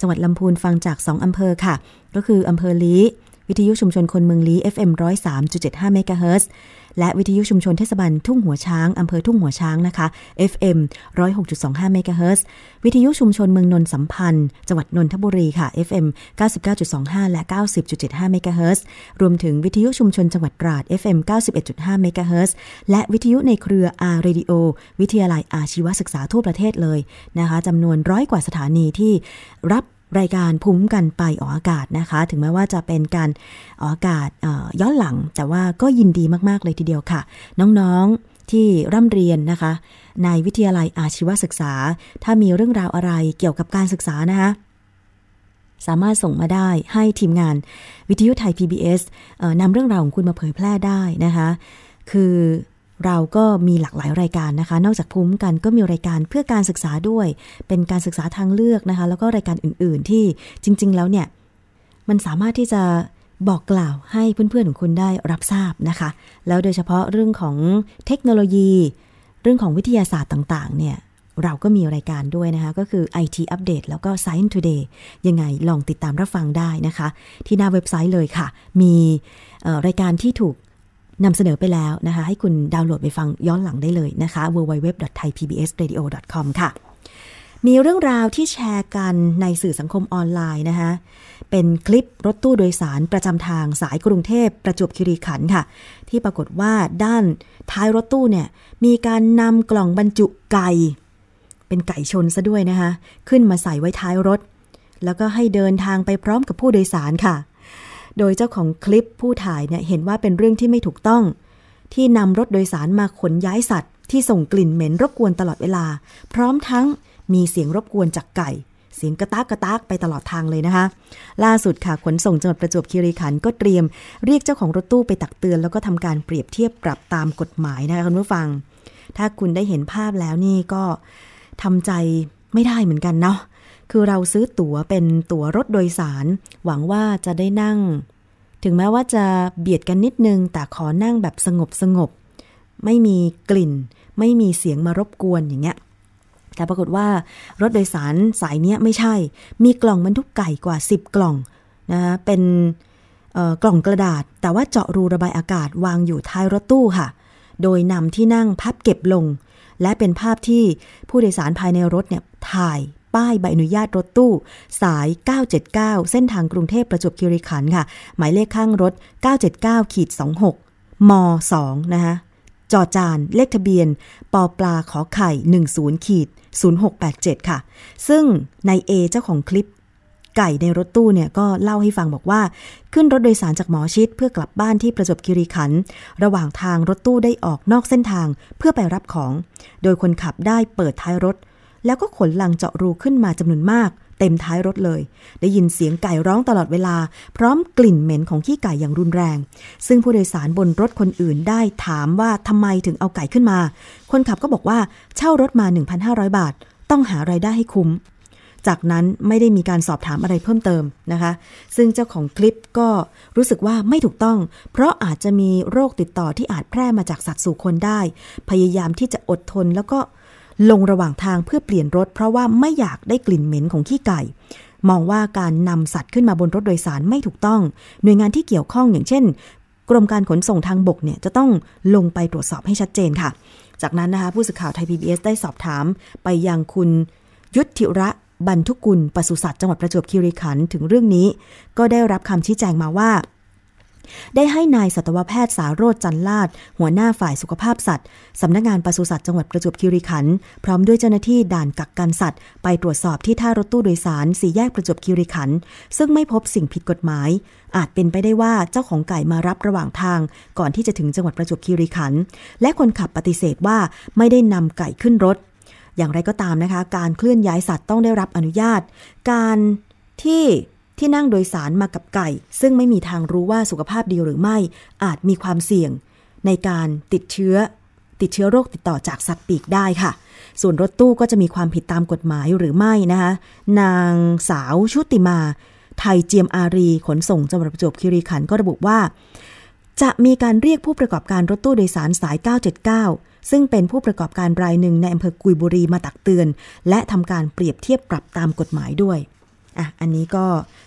จังหวัดลำพูนฟังจากสองอำเภอค่ะก็คืออำเภอลี้วิทยุชุมชนคนเมืองลี้ เอฟ เอ็ม หนึ่งศูนย์สามจุดเจ็ดห้า เมกะเฮิรตซ์และวิทยุชุมชนเทศบาลทุ่งหัวช้างอำเภอทุ่งหัวช้างนะคะ เอฟ เอ็ม หนึ่งศูนย์หกจุดสองห้า เมกะเฮิรตซ์วิทยุชุมชนเมืองนนทสัมพันธ์จังหวัดนนทบุรีค่ะ เอฟ เอ็ม เก้าสิบเก้าจุดสองห้า และ เก้าสิบจุดเจ็ดห้า เมกะเฮิรตซ์รวมถึงวิทยุชุมชนจังหวัดตราด เอฟ เอ็ม เก้าสิบเอ็ดจุดห้า เมกะเฮิรตซ์และวิทยุในเครือ อาร์ Radio วิทยาลัยอาชีวศึกษาทั่วประเทศเลยนะคะจำนวนร้อยกว่าสถานีที่รับรายการภูมิคุ้มกันไปออกอากาศนะคะถึงแม้ว่าจะเป็นการออกอากาศย้อนหลังแต่ว่าก็ยินดีมากๆเลยทีเดียวค่ะน้องๆที่ร่ำเรียนนะคะในวิทยาลัยอาชีวศึกษาถ้ามีเรื่องราวอะไรเกี่ยวกับการศึกษานะคะสามารถส่งมาได้ให้ทีมงานวิทยุไทย พี บี เอส เอ่อนำเรื่องราวของคุณมาเผยแพร่ได้นะคะคือเราก็มีหลากหลายรายการนะคะนอกจากภูมิคุ้มกันก็มีรายการเพื่อการศึกษาด้วยเป็นการศึกษาทางเลือกนะคะแล้วก็รายการอื่นๆที่จริงๆแล้วเนี่ยมันสามารถที่จะบอกกล่าวให้เพื่อนๆของคุณได้รับทราบนะคะแล้วโดยเฉพาะเรื่องของเทคโนโลยีเรื่องของวิทยาศาสตร์ต่างๆเนี่ยเราก็มีรายการด้วยนะคะก็คือ ไอ ที Update แล้วก็ Science Today ยังไงลองติดตามรับฟังได้นะคะที่หน้าเว็บไซต์เลยค่ะมีรายการที่ถูกนำเสนอไปแล้วนะคะให้คุณดาวน์โหลดไปฟังย้อนหลังได้เลยนะคะ ดับเบิลยู ดับเบิลยู ดับเบิลยู ดอท ไทย พี บี เอส เรดิโอ ดอท คอม ค่ะมีเรื่องราวที่แชร์กันในสื่อสังคมออนไลน์นะคะเป็นคลิปรถตู้โดยสารประจำทางสายกรุงเทพประจวบคีรีขันธ์ค่ะที่ปรากฏว่าด้านท้ายรถตู้เนี่ยมีการนำกล่องบรรจุไก่เป็นไก่ชนซะด้วยนะคะขึ้นมาใส่ไว้ท้ายรถแล้วก็ให้เดินทางไปพร้อมกับผู้โดยสารค่ะโดยเจ้าของคลิปผู้ถ่ายเนี่ยเห็นว่าเป็นเรื่องที่ไม่ถูกต้องที่นำรถโดยสารมาขนย้ายสัตว์ที่ส่งกลิ่นเหม็นรบกวนตลอดเวลาพร้อมทั้งมีเสียงรบกวนจากไก่เสียงกระตากกระตากไปตลอดทางเลยนะคะล่าสุดค่ะขนส่งจังหวัดประจวบคีรีขันธ์ก็เตรียมเรียกเจ้าของรถตู้ไปตักเตือนแล้วก็ทำการเปรียบเทียบปรับตามกฎหมายนะคะคุณผู้ฟังถ้าคุณได้เห็นภาพแล้วนี่ก็ทำใจไม่ได้เหมือนกันเนาะคือเราซื้อตั๋วเป็นตั๋วรถโดยสารหวังว่าจะได้นั่งถึงแม้ว่าจะเบียดกันนิดนึงแต่ขอนั่งแบบสงบสงบไม่มีกลิ่นไม่มีเสียงมารบกวนอย่างเงี้ยแต่ปรากฏว่ารถโดยสารสายเนี้ยไม่ใช่มีกล่องบรรทุกไก่กว่าสิบกล่องนะคะเป็นเอ่อกล่องกระดาษแต่ว่าเจาะรูระบายอากาศวางอยู่ท้ายรถตู้ค่ะโดยนำที่นั่งพับเก็บลงและเป็นภาพที่ผู้โดยสารภายในรถเนี่ยถ่ายป้ายใบอนุญาตรถตู้สาย เก้าเจ็ดเก้า เส้นทางกรุงเทพประจวบคีรีขันธ์ค่ะหมายเลขข้างรถ เก้าเจ็ดเก้า สองหก ม สอง นะคะจอจานเลขทะเบียนปปลาขอไข่ หนึ่งศูนย์ ศูนย์หกแปดเจ็ด ค่ะซึ่งนาย A เจ้าของคลิปไก่ในรถตู้เนี่ยก็เล่าให้ฟังบอกว่าขึ้นรถโดยสารจากหมอชิตเพื่อกลับบ้านที่ประจวบคีรีขันธ์ระหว่างทางรถตู้ได้ออกนอกเส้นทางเพื่อไปรับของโดยคนขับได้เปิดท้ายรถ แล้วก็ขนลังเจาะรูขึ้นมาจำนวนมากเต็มท้ายรถเลยได้ยินเสียงไก่ร้องตลอดเวลาพร้อมกลิ่นเหม็นของขี้ไก่อย่างรุนแรงซึ่งผู้โดยสารบนรถคนอื่นได้ถามว่าทำไมถึงเอาไก่ขึ้นมาคนขับก็บอกว่าเช่ารถมา หนึ่งพันห้าร้อย บาทต้องหารายได้ให้คุ้มจากนั้นไม่ได้มีการสอบถามอะไรเพิ่มเติมนะคะซึ่งเจ้าของคลิปก็รู้สึกว่าไม่ถูกต้องเพราะอาจจะมีโรคติดต่อที่อาจแพร่มาจากสัตว์สู่คนได้พยายามที่จะอดทนแล้วก็ลงระหว่างทางเพื่อเปลี่ยนรถเพราะว่าไม่อยากได้กลิ่นเหม็นของขี้ไก่มองว่าการนำสัตว์ขึ้นมาบนรถโดยสารไม่ถูกต้องหน่วยงานที่เกี่ยวข้องอย่างเช่นกรมการขนส่งทางบกเนี่ยจะต้องลงไปตรวจสอบให้ชัดเจนค่ะจากนั้นนะคะผู้สื่อข่าวไทย พี บี เอส ได้สอบถามไปยังคุณยุทธิระบรรทุกุลปศุสัตว์จังหวัดประจวบคีรีขันธ์ถึงเรื่องนี้ก็ได้รับคำชี้แจงมาว่าได้ให้นายสัตวแพทย์สาโรจน์จันทร์ลาดหัวหน้าฝ่ายสุขภาพสัตว์สำนักงานปศุสัตว์จังหวัดประจวบคีรีขันธ์พร้อมด้วยเจ้าหน้าที่ด่านกักกันสัตว์ไปตรวจสอบที่ท่ารถตู้โดยสารสี่แยกประจวบคีรีขันธ์ซึ่งไม่พบสิ่งผิดกฎหมายอาจเป็นไปได้ว่าเจ้าของไก่มารับระหว่างทางก่อนที่จะถึงจังหวัดประจวบคีรีขันธ์และคนขับปฏิเสธว่าไม่ได้นำไก่ขึ้นรถอย่างไรก็ตามนะคะการเคลื่อนย้ายสัตว์ต้องได้รับอนุญาตการที่ที่นั่งโดยสารมากับไก่ซึ่งไม่มีทางรู้ว่าสุขภาพดีหรือไม่อาจมีความเสี่ยงในการติดเชื้อติดเชื้อโรคติดต่อจากสัตว์ปีกได้ค่ะส่วนรถตู้ก็จะมีความผิดตามกฎหมายหรือไม่นะคะนางสาวชุติมาไทยเจียมอารีขนส่งจังหวัดประจวบคีรีขันธ์ก็ระบุว่าจะมีการเรียกผู้ประกอบการรถตู้โดยสารสายเก้าเจ็ดเก้าซึ่งเป็นผู้ประกอบการรายหนึ่งในอำเภอกุยบุรีมาตักเตือนและทำการเปรียบเทียบปรับตามกฎหมายด้วยอ่ะอันนี้ก็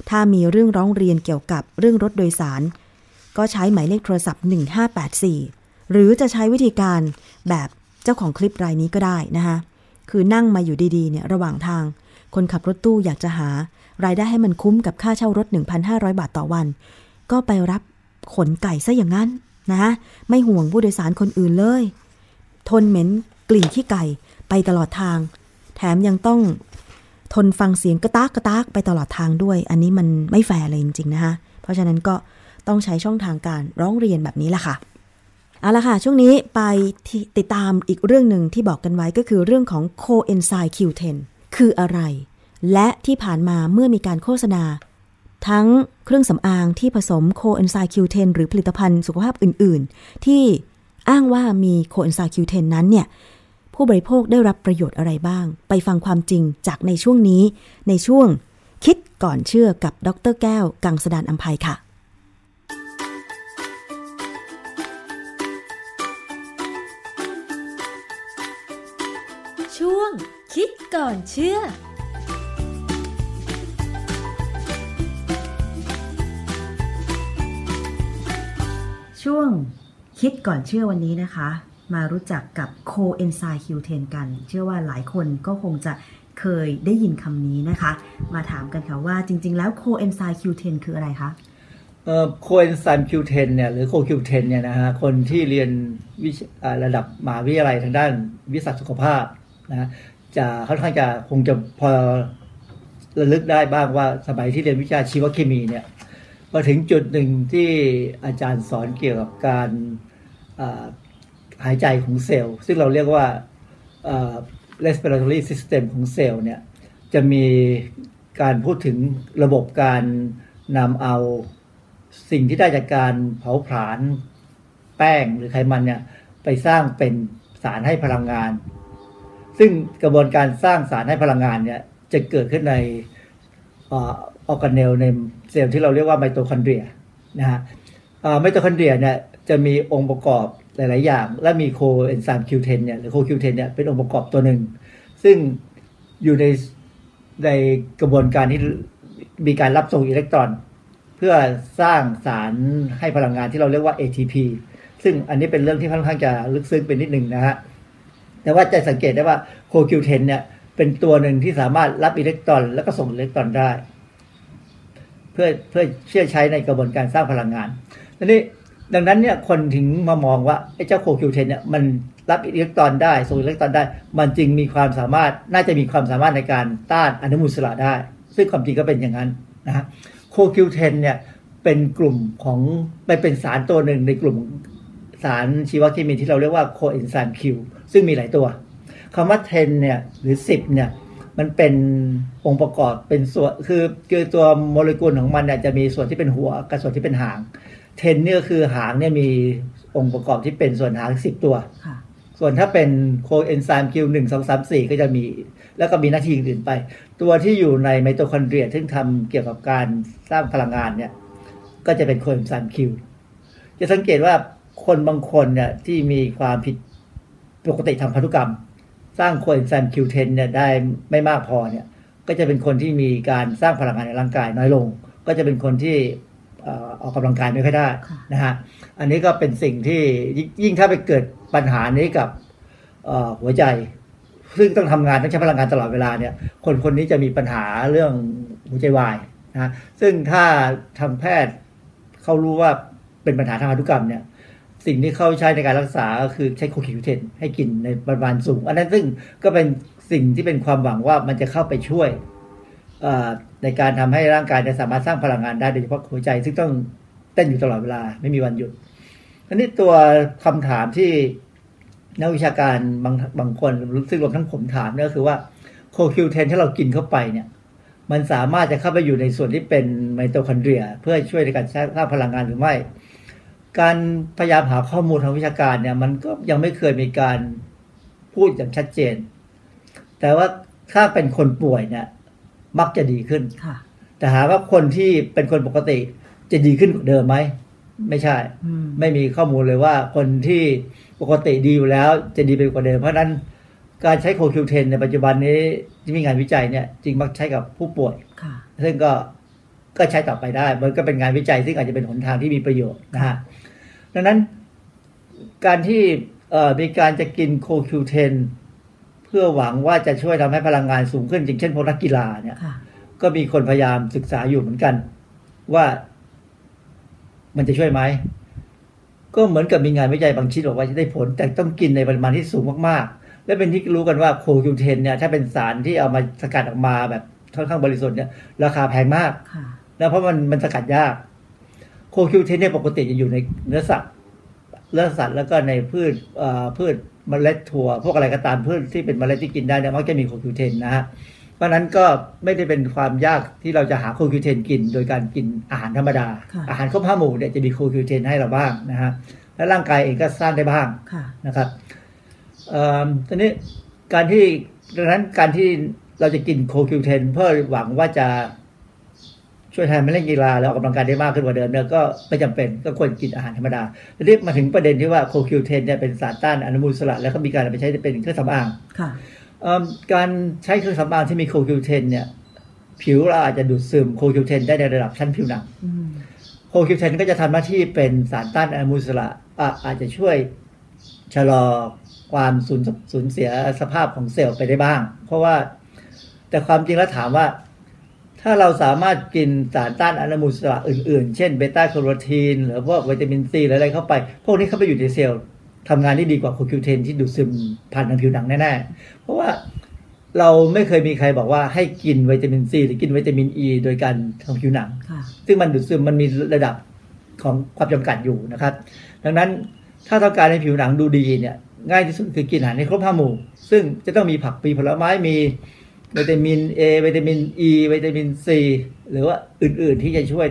ถ้ามีเรื่องร้องเรียนเกี่ยวกับเรื่องรถโดยสารก็ใช้หมายเลขโทรศัพท์หนึ่งห้าแปดสี่หรือจะใช้วิธีการแบบเจ้าของคลิปรายนี้ก็ได้นะคะคือนั่งมาอยู่ดีๆเนี่ยระหว่างทางคนขับรถตู้อยากจะหารายได้ให้มันคุ้มกับค่าเช่ารถ หนึ่งพันห้าร้อย บาทต่อวันก็ไปรับขนไก่ซะอย่างนั้นนะคะไม่ห่วงผู้โดยสารคนอื่นเลยทนเหม็นกลิ่นขี้ไก่ไปตลอดทางแถมยังต้องทนฟังเสียงกระตากกระตากไปตลอดทางด้วยอันนี้มันไม่แฟร์เลยจริงๆนะคะเพราะฉะนั้นก็ต้องใช้ช่องทางการร้องเรียนแบบนี้ล่ะค่ะเอาล่ะค่ะช่วงนี้ไปติดตามอีกเรื่องหนึ่งที่บอกกันไว้ก็คือเรื่องของโคเอนไซม์ คิวเท็น คืออะไรและที่ผ่านมาเมื่อมีการโฆษณาทั้งเครื่องสำอางที่ผสมโคเอนไซม์ คิวเท็น หรือผลิตภัณฑ์สุขภาพอื่นๆที่อ้างว่ามีโคเอนไซม์ คิวเท็น นั้นเนี่ยผู้บริโภคได้รับประโยชน์อะไรบ้างไปฟังความจริงจากในช่วงนี้ในช่วงคิดก่อนเชื่อกับดร.แก้วกังสดาลอำไพค่ะช่วงคิดก่อนเชื่อช่วงคิดก่อนเชื่อวันนี้นะคะมารู้จักกับโคเอนไซม์ คิวเท็น กันเชื่อว่าหลายคนก็คงจะเคยได้ยินคำนี้นะคะมาถามกันค่ะว่าจริงๆแล้วโคเอนไซม์ คิวเท็น คืออะไรคะเอ่อโคเอนไซม์ คิวเท็น เนี่ยหรือโค คิวเท็น เนี่ยนะฮะคนที่เรียนวิชาระดับมหาวิทยาลัยทางด้านวิชาสุขภาพนะจะค่อนข้างจะคงจะพอระลึกได้บ้างว่าสมัยที่เรียนวิชาชีวเคมีเนี่ยพอถึงจุดหนึ่งที่อาจารย์สอนเกี่ยวกับการหายใจของเซลล์ซึ่งเราเรียกว่า respiratory system ของเซลล์เนี่ยจะมีการพูดถึงระบบการนำเอาสิ่งที่ได้จากการเผาผลาญแป้งหรือไขมันเนี่ยไปสร้างเป็นสารให้พลังงานซึ่งกระบวนการสร้างสารให้พลังงานเนี่ยจะเกิดขึ้นในออร์แกเนลในเซลล์ที่เราเรียกว่าไมโทคอนเดรียนะฮะไมโทคอนเดรียเนี่ยจะมีองค์ประกอบหลายๆอย่างและมีโคเอนไซม์ คิวเท็น เนี่ยหรือโค คิวเท็น เนี่ยเป็นองค์ประกอบตัวหนึ่งซึ่งอยู่ในในกระบวนการที่มีการรับส่งอิเล็กตรอนเพื่อสร้างสารให้พลังงานที่เราเรียกว่า เอ ที พี ซึ่งอันนี้เป็นเรื่องที่ค่อนข้างจะลึกซึ้งเป็นนิดนึงนะฮะแต่ว่าจะสังเกตได้ว่าโค คิวเท็น เนี่ยเป็นตัวหนึ่งที่สามารถรับอิเล็กตรอนแล้วก็ส่งอิเล็กตรอนได้เพื่อเพื่อเชื่อใช้ในกระบวนการสร้างพลังงานทีนี้ดังนั้นเนี่ยคนถึงมามองว่าไอ้เจ้าโค คิวเท็น เนี่ยมันรับอิเล็กตรอนได้ส่งอิเล็กตรอนได้มันจึงมีความสามารถน่าจะมีความสามารถในการต้านอนุมูลอิสระได้ซึ่งความจริงก็เป็นอย่างนั้นนะฮะโค คิวเท็น เนี่ยเป็นกลุ่มของไปเป็นสารตัวหนึ่งในกลุ่มสารชีวเคมีที่เราเรียกว่าโคเอนไซม์ Q ซึ่งมีหลายตัว คำว่าสิบเนี่ยหรือสิบเนี่ยมันเป็นองค์ประกอบเป็นส่วนคือคือตัวโมเลกุลของมันเนี่ยจะมีส่วนที่เป็นหัวกับส่วนที่เป็นหางสิบเนี่ยคือหางเนี่ยมีองค์ประกอบที่เป็นส่วนหางสิบตัวส่วนถ้าเป็นโคเอนไซม์ คิว หนึ่ง สอง สาม สี่ก็จะมีแล้วก็มีหน้าที่อื่นไปตัวที่อยู่ในไมโทคอนเดรียซึ่งทำเกี่ยวกับการสร้างพลังงานเนี่ยก็จะเป็นโคเอนไซม์ คิว จะสังเกตว่าคนบางคนเนี่ยที่มีความผิดปกติทางพันธุกรรมสร้างโคเอนไซม์ คิว สิบ เนี่ยได้ไม่มากพอเนี่ยก็จะเป็นคนที่มีการสร้างพลังงานในร่างกายน้อยลงก็จะเป็นคนที่ออกกำลังกายไม่ค่อยได้นะฮะอันนี้ก็เป็นสิ่งที่ยิ่งถ้าไปเกิดปัญหานี้กับหัวใจซึ่งต้องทำงานต้องใช้พลังงานตลอดเวลาเนี่ยคนคนนี้จะมีปัญหาเรื่องหัวใจวายนะซึ่งถ้าทางแพทย์เขารู้ว่าเป็นปัญหาทางพันธุกรรมเนี่ยสิ่งที่เขาใช้ในการรักษาคือใช้โคคิวเทนให้กินในปริมาณสูงอันนั้นซึ่งก็เป็นสิ่งที่เป็นความหวังว่ามันจะเข้าไปช่วยในการทำให้ร่างกายสามารถสร้างพลังงานได้โดยเฉพาะหัวใจซึ่งต้องเต้นอยู่ตลอดเวลาไม่มีวันหยุดอันนี้ตัวคำถามที่นักวิชาการบางบางคนซึ่งรวมทั้งผมถามก็คือว่าโคคิวเทนที่เรากินเข้าไปเนี่ยมันสามารถจะเข้าไปอยู่ในส่วนที่เป็นไมโทคอนเดรียเพื่อช่วยในการสร้างพลังงานหรือไม่การพยายามหาข้อมูลทางวิชาการเนี่ยมันก็ยังไม่เคยมีการพูดอย่างชัดเจนแต่ว่าถ้าเป็นคนป่วยเนี่ยมักจะดีขึ้นแต่หาว่าคนที่เป็นคนปกติจะดีขึ้นกว่าเดิมไหมไม่ใช่ไม่มีข้อมูลเลยว่าคนที่ปกติดีอยู่แล้วจะดีไปกว่าเดิมเพราะนั้นการใช้โคคิวเทนในปัจจุบันนี้ที่มีงานวิจัยเนี่ยจริงมักใช้กับผู้ป่วยซึ่งก็ก็ใช้ต่อไปได้มันก็เป็นงานวิจัยซึ่งอาจจะเป็นหนทางที่มีประโยชน์นะฮะดังนั้นการที่มีการจะกินโคคิวเทนเพื่อหวังว่าจะช่วยทำให้พลังงานสูงขึ้นจริงเช่นพวกนักกีฬาเนี่ยก็มีคนพยายามศึกษาอยู่เหมือนกันว่ามันจะช่วยไหมก็เหมือนกับมีงานวิจัยบางชิ้นบอกว่าจะได้ผลแต่ต้องกินในปริมาณที่สูงมากๆและเป็นที่รู้กันว่าโคคิวเทนเนี่ยถ้าเป็นสารที่เอามาสกัดออกมาแบบค่อนข้างบริสุทธิ์เนี่ยราคาแพงมากนะเพราะมันมันสกัดยากโคคิวเทนเนี่ยปกติจะอยู่ในเนื้อสัตว์เนื้อสัตว์แล้วก็ในพืชพืชเมล็ดถั่วพวกอะไรก็ตามพืชที่เป็นเมล็ดที่กินได้เนี่ยมักจะมีโคคิวเทนนะฮะเพราะนั้นก็ไม่ได้เป็นความยากที่เราจะหาโคคิวเทนกินโดยการกินอาหารธรรมดาอาหารข้าวผ้าหมูเนี่ยจะมีโคคิวเทนให้เราบ้างนะฮะและร่างกายเองก็สร้างได้บ้างนะครับทีนี้การที่ดังนั้นการที่เราจะกินโคคิวเทนเพื่อหวังว่าจะช่วยทำให้เล่นกีฬาแล้วออกกำลังกายได้มากขึ้นกว่าเดิมเนี่ยก็ไม่จำเป็นก็ควรกินอาหารธรรมดาทีนี้มาถึงประเด็นที่ว่าโคคิวเทนเนี่ยเป็นสารต้านอนุมูลอิสระแล้วก็มีการไปใช้เป็นเครื่องสำอางการใช้เครื่องสำอางที่มีโคคิวเทนเนี่ยผิวเราอาจจะดูดซึมโคคิวเทนได้ในระดับชั้นผิวหนังโคคิวเทนก็จะทำหน้าที่เป็นสารต้านอนุมูลอิสระอาจจะช่วยชะลอความสูญเสียสภาพของเซลล์ไปได้บ้างเพราะว่าแต่ความจริงแล้วถามว่าถ้าเราสามารถกินสารต้านอนุมูลอิสระอื่นๆเช่นเบต้าแคโรทีนหรือพวกวิตามินซีหรืออะไรเข้าไปพวกนี้เข้าไปอยู่ในเซลล์ทำงานได้ดีกว่าโคคิวเทนที่ดูดซึมผ่านทางผิวหนังแน่ๆเพราะว่าเราไม่เคยมีใครบอกว่าให้กินวิตามินซีหรือกินวิตามินอีโดยการทางผิวหนังซึ่งมันดูดซึมมันมีระดับของความจำกัดอยู่นะครับดังนั้นถ้าต้องการให้ผิวหนังดูดีเนี่ยง่ายที่สุดคือกินอาหารให้ครบห้าหมู่ซึ่งจะต้องมีผักปีผลไม้มีวิตามิน A วิตามิน E วิตามิน C หรือว่าอื่นๆที่จะช่วย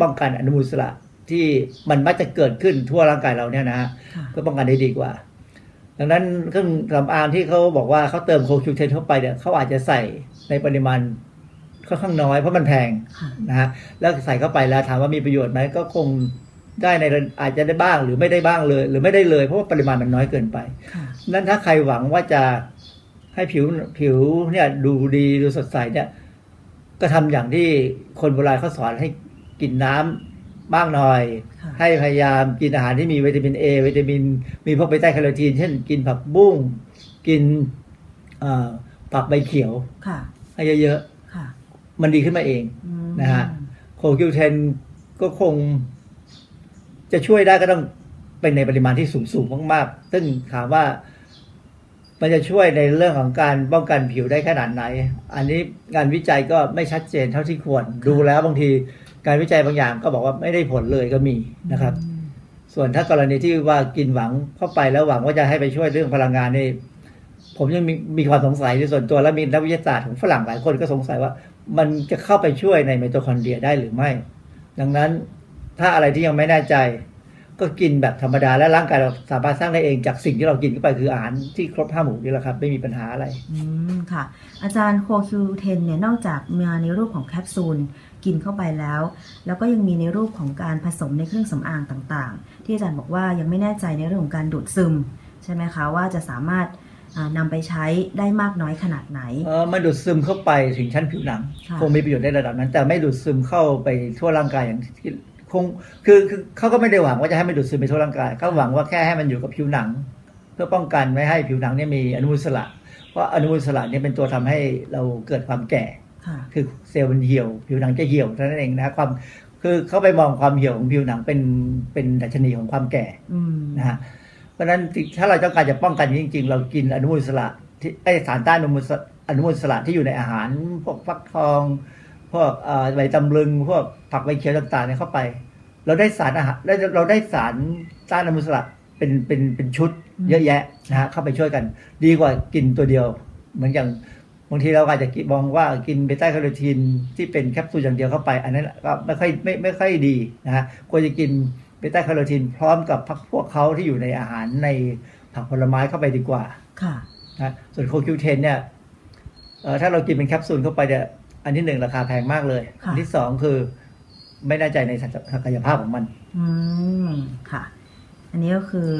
ป้องกันอนุมูลอิสระที่มันมักจะเกิดขึ้นทั่วร่างกายเราเนี่ยนะฮะก็ป้องกันได้ดีกว่าดังนั้นเครื่องสำอางที่เขาบอกว่าเขาเติมโคคิวเทนเข้าไปเนี่ยเขาอาจจะใส่ในปริมาณค่อนข้างน้อยเพราะมันแพงนะฮะแล้วใส่เข้าไปแล้วถามว่ามีประโยชน์ไหมก็คงได้ในอาจจะได้บ้างหรือไม่ได้บ้างเลยหรือไม่ได้เลยเพราะว่าปริมาณมันน้อยเกินไปนั้นถ้าใครหวังว่าจะให้ผิวผิวเนี่ยดูดีดูสดใสเนี่ยก็ทำอย่างที่คนโบราณเขาสอนให้กินน้ำมากหน่อยให้พยายามกินอาหารที่มีวิตามิน A วิตามินมีพวกไปใต้แคโรทีนเช่นกินผักบุ้งกินผักใบเขียวให้เยอะๆมันดีขึ้นมาเองนะฮะโคคิวเทนก็คงจะช่วยได้ก็ต้องเป็นในปริมาณที่สูงๆมากๆซึ่งถามว่ามันจะช่วยในเรื่องของการป้องกันผิวได้ขนาดไหนอันนี้งานวิจัยก็ไม่ชัดเจนเท่าที่ควรดูแล้วบางทีการวิจัยบางอย่างก็บอกว่าไม่ได้ผลเลยก็มีนะครับส่วนถ้ากรณีที่ว่ากินหวังเข้าไปแล้วหวังว่าจะให้ไปช่วยเรื่องพลังงานนี่ ผมยังมีมีความสงสัยในส่วนตัวและมีนักวิทยาศาสตร์ของฝรั่งหลายคนก็สงสัยว่ามันจะเข้าไปช่วยในไมโทคอนเดรียได้หรือไม่ดังนั้นถ้าอะไรที่ยังไม่แน่ใจก็กินแบบธรรมดาและร่างกายเราสามารถสร้างได้เองจากสิ่งที่เรากินเข้าไปคืออาหารที่ครบห้าหมู่นี่แหละครับไม่มีปัญหาอะไรอืมค่ะอาจารย์โคคิวเทนเนี่ยนอกจากมาในรูปของแคปซูลกินเข้าไปแล้วแล้วก็ยังมีในรูปของการผสมในเครื่องสำอางต่างๆที่อาจารย์บอกว่ายังไม่แน่ใจในเรื่องของการดูดซึมใช่ไหมคะว่าจะสามารถนำไปใช้ได้มากน้อยขนาดไหนเออมันดูดซึมเข้าไปถึงชั้นผิวหนังคงมีประโยชน์ในระดับนั้นแต่ไม่ดูดซึมเข้าไปทั่วร่างกายอย่างที่คงคือคือเขาก็ไม่ได้หวังว่าจะให้มันดูดซึมไปทั่วร่างกายเขาหวังว่าแค่ให้มันอยู่กับผิวหนังเพื่อป้องกันไม่ให้ผิวหนังเนี่ยมีอนุมูลอิสระเพราะอนุมูลอิสระเนี่ยเป็นตัวทำให้เราเกิดความแก่คือเซลล์มันเหี่ยวผิวหนังจะเหี่ยวเท่านั้นเองนะความคือเขาไปมองความเหี่ยวของผิวหนังเป็นเป็นดัชนีของความแก่นะฮะเพราะฉะนั้นถ้าเราต้องการจะป้องกันจริงๆเรากินอนุมูลอิสระที่ไอสารต้านอนุมูลอนุมูลอิสระที่อยู่ในอาหารพวกฟักทองพวกใบตำลึงพวกผักใบเขียวต่างๆเนี่ยเข้าไปเราได้สารอาหารเราได้สารต้านอนุมูลอิสระเป็นเป็นเป็นชุดเยอะแยะนะฮะเข้าไปช่วยกันดีกว่ากินตัวเดียวเหมือนอย่างบางทีเราอาจจะมองว่ากินเบต้าแคโรทีนที่เป็นแคปซูลอย่างเดียวเข้าไปอันนั้นก็ไม่ค่อยไม่ไม่ค่อยดีนะฮะควรจะกินเบต้าแคโรทีนพร้อมกับพวกเขาที่อยู่ในอาหารในผักผลไม้เข้าไปดีกว่าค่ะนะส่วนโคคิวเทนเนี่ยถ้าเรากินเป็นแคปซูลเข้าไปเนี่ยอันที่หนึ่งราคาแพงมากเลยอันที่สองคือไม่แน่ใจในศักยภาพของมันอืมค่ะอันนี้ก็คือ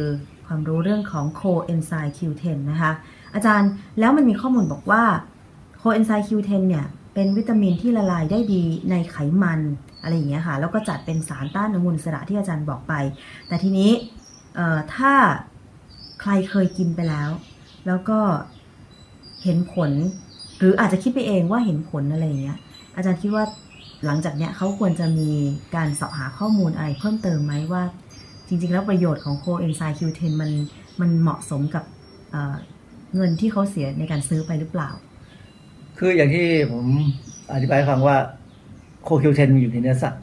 ความรู้เรื่องของโคเอนไซม์ คิว เทน นะคะอาจารย์แล้วมันมีข้อมูลบอกว่าโคเอนไซม์ คิว เทน เนี่ยเป็นวิตามินที่ละลายได้ดีในไขมันอะไรอย่างเงี้ยค่ะแล้วก็จัดเป็นสารต้านอนุมูลอิสระที่อาจารย์บอกไปแต่ทีนี้เอ่อถ้าใครเคยกินไปแล้วแล้วก็เห็นผลหรืออาจจะคิดไปเองว่าเห็นผลอะไรอย่างเงี้ยอาจารย์คิดว่าหลังจากเนี้ยเขาควรจะมีการสอบหาข้อมูลอะไรเพิ่มเติมไหมว่าจริงๆแล้วประโยชน์ของโคเอนไซม์ คิว เทน มันมันเหมาะสมกับ เ, เงินที่เขาเสียในการซื้อไปหรือเปล่าคืออย่างที่ผมอธิบายให้ฟังว่าโค คิว เทน มันอยู่ในเนื้อสัตว์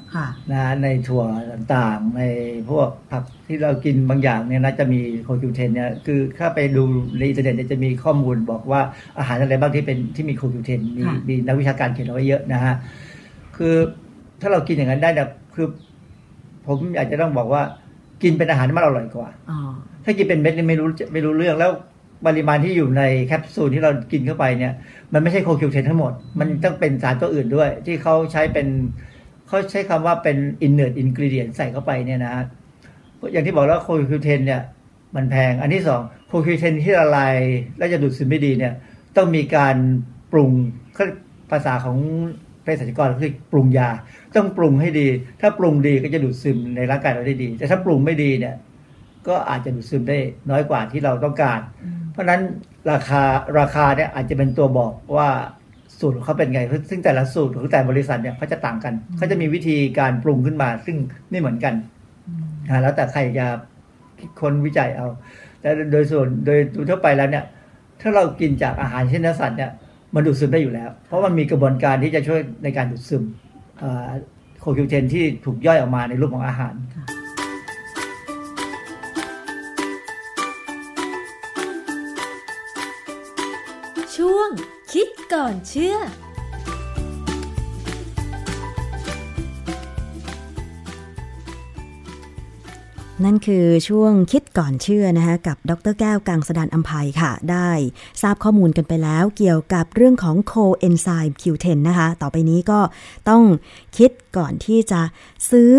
นะในถั่วต่างๆในพวกผักที่เรากินบางอย่างเนี่ยนะจะมีโค คิว เทน เนี่ยคือถ้าไปดูในอินเทอร์เน็ตจะมีข้อมูลบอกว่าอาหารอะไรบ้างที่เป็นที่มีโค คิว เทน มีมีนักวิชาการเขียนเอาไว้เยอะนะฮะคือถ้าเรากินอย่างนั้นได้เนี่ยคือผมอยากจะต้องบอกว่ากินเป็นอาหารที่มันอร่อยกว่าถ้ากินเป็นเม็ดนี่ไม่รู้ไม่รู้เรื่องแล้วปริมาณที่อยู่ในแคปซูลที่เรากินเข้าไปเนี่ยมันไม่ใช่โคคิวเทนทั้งหมดมันต้องเป็นสารตัวอื่นด้วยที่เขาใช้เป็นเขาใช้คำว่าเป็น inert ingredient ใส่เข้าไปเนี่ยนะอย่างที่บอกแล้วโคคิวเทนเนี่ยมันแพงอันที่สองโคคิวเทนที่ละลายและจะดูดซึมไม่ดีเนี่ยต้องมีการปรุงภาษาของเภสัชกรคือปรุงยาต้องปรุงให้ดีถ้าปรุงดีก็จะดูดซึมในร่างกายเราได้ดีแต่ถ้าปรุงไม่ดีเนี่ยก็อาจจะดูดซึมได้น้อยกว่าที่เราต้องการเพราะนั้นราคาราคาเนี่ยอาจจะเป็นตัวบอกว่าสูตรของเขาเป็นไงซึ่งแต่ละสูตรของแต่บริษัทเนี่ยเขาจะต่างกันเขาจะมีวิธีการปรุงขึ้นมาซึ่งไม่เหมือนกันแล้วแต่ใครจะคิดค้นวิจัยเอาแต่โดยส่วนโดยทั่วไปแล้วเนี่ยถ้าเรากินจากอาหารเช่นเนื้อสัตว์เนี่ยมันดูดซึมได้อยู่แล้วเพราะมันมีกระบวนการที่จะช่วยในการดูดซึมโคคิวเทนที่ถูกย่อยออกมาในรูปของอาหารช่วงคิดก่อนเชื่อนั่นคือช่วงคิดก่อนเชื่อนะคะกับดร.แก้วกังสดาลอำไพค่ะได้ทราบข้อมูลกันไปแล้วเกี่ยวกับเรื่องของโคเอนไซม์ คิว เทน นะคะต่อไปนี้ก็ต้องคิดก่อนที่จะซื้อ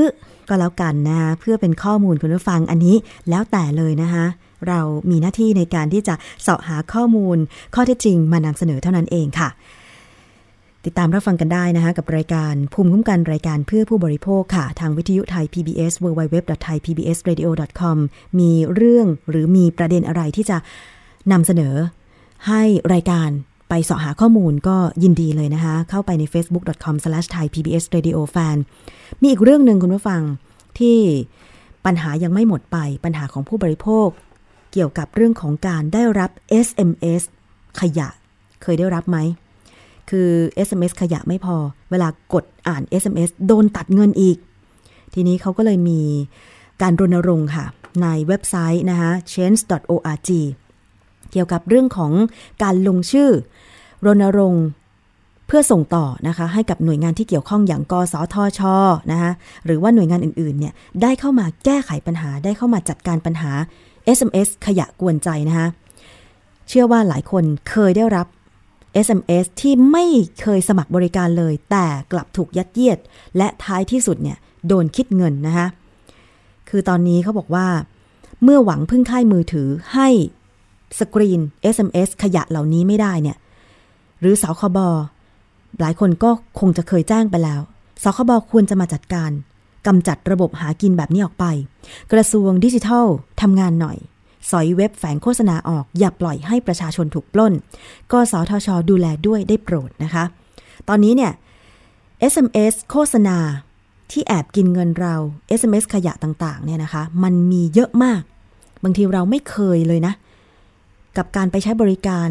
ก็แล้วกันนะคะเพื่อเป็นข้อมูลคุณผู้ฟังอันนี้แล้วแต่เลยนะคะเรามีหน้าที่ในการที่จะเสาะหาข้อมูลข้อเท็จจริงมานำเสนอเท่านั้นเองค่ะติดตามรับฟังกันได้นะคะกับรายการภูมิคุ้มกันรายการเพื่อผู้บริโภคค่ะทางวิทยุไทย พี บี เอส ดับเบิลยู ดับเบิลยู ดับเบิลยู ดอท ไทย พี บี เอส เรดิโอ ดอท คอม มีเรื่องหรือมีประเด็นอะไรที่จะนำเสนอให้รายการไปเสาะหาข้อมูลก็ยินดีเลยนะคะเข้าไปใน เฟซบุ๊ก ดอท คอม สแลช ไทย พี บี เอส เรดิโอ แฟน มีอีกเรื่องหนึ่งคุณผู้ฟังที่ปัญหายังไม่หมดไปปัญหาของผู้บริโภคเกี่ยวกับเรื่องของการได้รับ เอส เอ็ม เอส ขยะเคยได้รับไหมคือ เอส เอ็ม เอส ขยะไม่พอเวลากดอ่าน เอส เอ็ม เอส โดนตัดเงินอีกทีนี้เขาก็เลยมีการรณรงค์ค่ะในเว็บไซต์นะคะ เชนจ์ ดอท โอ อาร์ จี เกี่ยวกับเรื่องของการลงชื่อรณรงค์เพื่อส่งต่อนะคะให้กับหน่วยงานที่เกี่ยวข้องอย่างกสทช.นะคะหรือว่าหน่วยงานอื่นๆเนี่ยได้เข้ามาแก้ไขปัญหาได้เข้ามาจัดการปัญหา เอส เอ็ม เอส ขยะกวนใจนะคะเชื่อว่าหลายคนเคยได้รับ เอส เอ็ม เอส ที่ไม่เคยสมัครบริการเลยแต่กลับถูกยัดเยียดและท้ายที่สุดเนี่ยโดนคิดเงินนะคะคือตอนนี้เขาบอกว่าเมื่อหวังพึ่งค่ายมือถือให้สกรีน เอส เอ็ม เอส ขยะเหล่านี้ไม่ได้เนี่ยหรือสคบ.หลายคนก็คงจะเคยแจ้งไปแล้วสคบ.ควรจะมาจัดการกำจัดระบบหากินแบบนี้ออกไปกระทรวงดิจิทัลทำงานหน่อยสอยเว็บแฝงโฆษณาออกอย่าปล่อยให้ประชาชนถูกปล้นกสทช.ดูแลด้วยได้โปรดนะคะตอนนี้เนี่ย เอส เอ็ม เอส โฆษณาที่แอบกินเงินเรา เอส เอ็ม เอส ขยะต่างๆเนี่ยนะคะมันมีเยอะมากบางทีเราไม่เคยเลยนะกับการไปใช้บริการ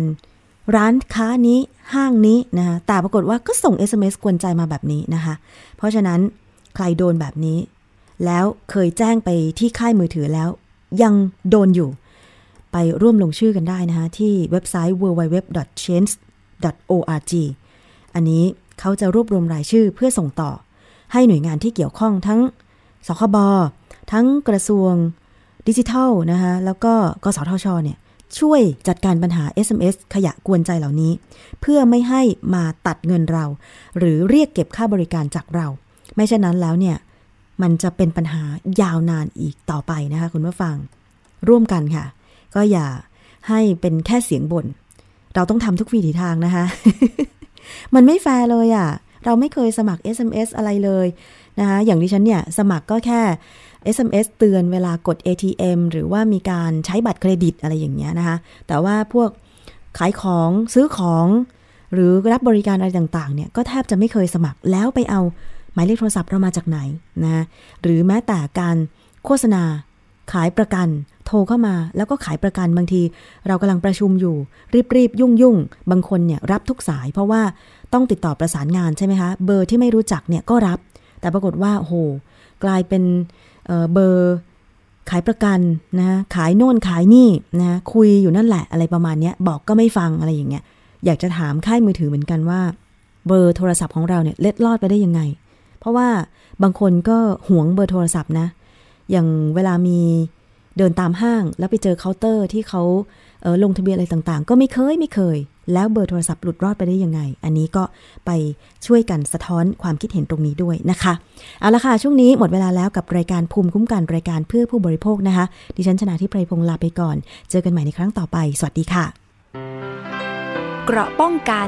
ร้านค้านี้ห้างนี้นะคะแต่ปรากฏว่าก็ส่ง เอส เอ็ม เอส กวนใจมาแบบนี้นะคะเพราะฉะนั้นใครโดนแบบนี้แล้วเคยแจ้งไปที่ค่ายมือถือแล้วยังโดนอยู่ไปร่วมลงชื่อกันได้นะคะที่เว็บไซต์ ดับเบิลยู ดับเบิลยู ดับเบิลยู ดอท เชนจ์ ดอท โอ อาร์ จี อันนี้เขาจะรวบรวมรายชื่อเพื่อส่งต่อให้หน่วยงานที่เกี่ยวข้องทั้งสคบ.ทั้งกระทรวงดิจิทัลนะคะแล้วก็กสทช.เนี่ยช่วยจัดการปัญหา เอส เอ็ม เอส ขยะกวนใจเหล่านี้เพื่อไม่ให้มาตัดเงินเราหรือเรียกเก็บค่าบริการจากเราไม่เช่นนั้นแล้วเนี่ยมันจะเป็นปัญหายาวนานอีกต่อไปนะคะคุณผู้ฟังร่วมกันค่ะก็อย่าให้เป็นแค่เสียงบ่นเราต้องทำทุกวิถีทางนะคะ มันไม่แฟร์เลยอ่ะเราไม่เคยสมัคร เอส เอ็ม เอส อะไรเลยนะคะอย่างดิฉันเนี่ยสมัครก็แค่ เอส เอ็ม เอส เตือนเวลากด เอ ที เอ็ม หรือว่ามีการใช้บัตรเครดิตอะไรอย่างเงี้ยนะคะแต่ว่าพวกขายของซื้อของหรือรับบริการอะไรต่างๆเนี่ยก็แทบจะไม่เคยสมัครแล้วไปเอาหมายเลขโทรศัพท์เรามาจากไหนนะหรือแม้แต่การโฆษณาขายประกันโทรเข้ามาแล้วก็ขายประกันบางทีเรากำลังประชุมอยู่รีบๆยุ่งๆบางคนเนี่ยรับทุกสายเพราะว่าต้องติดต่อประสานงานใช่ไหมคะเบอร์ที่ไม่รู้จักเนี่ยก็รับแต่ปรากฏว่าโอ้โหกลายเป็น เอ่อ เบอร์ขายประกันนะขายโน่นขายนี่นะคุยอยู่นั่นแหละอะไรประมาณนี้บอกก็ไม่ฟังอะไรอย่างเงี้ยอยากจะถามค่ายมือถือเหมือนกันว่าเบอร์โทรศัพท์ของเราเนี่ยเล็ดลอดไปได้ยังไงเพราะว่าบางคนก็หวงเบอร์โทรศัพท์นะอย่างเวลามีเดินตามห้างแล้วไปเจอเคาน์เตอร์ที่เขาเอ่อลงทะเบียนอะไรต่างๆก็ไม่เคยไม่เคยแล้วเบอร์โทรศัพท์หลุดรอดไปได้ยังไงอันนี้ก็ไปช่วยกันสะท้อนความคิดเห็นตรงนี้ด้วยนะคะเอาละค่ะช่วงนี้หมดเวลาแล้วกับรายการภูมิคุ้มกันรายการเพื่อผู้บริโภคนะคะดิฉันชนาธิป ไพพงษ์ลาไปก่อนเจอกันใหม่ในครั้งต่อไปสวัสดีค่ะเกราะป้องกัน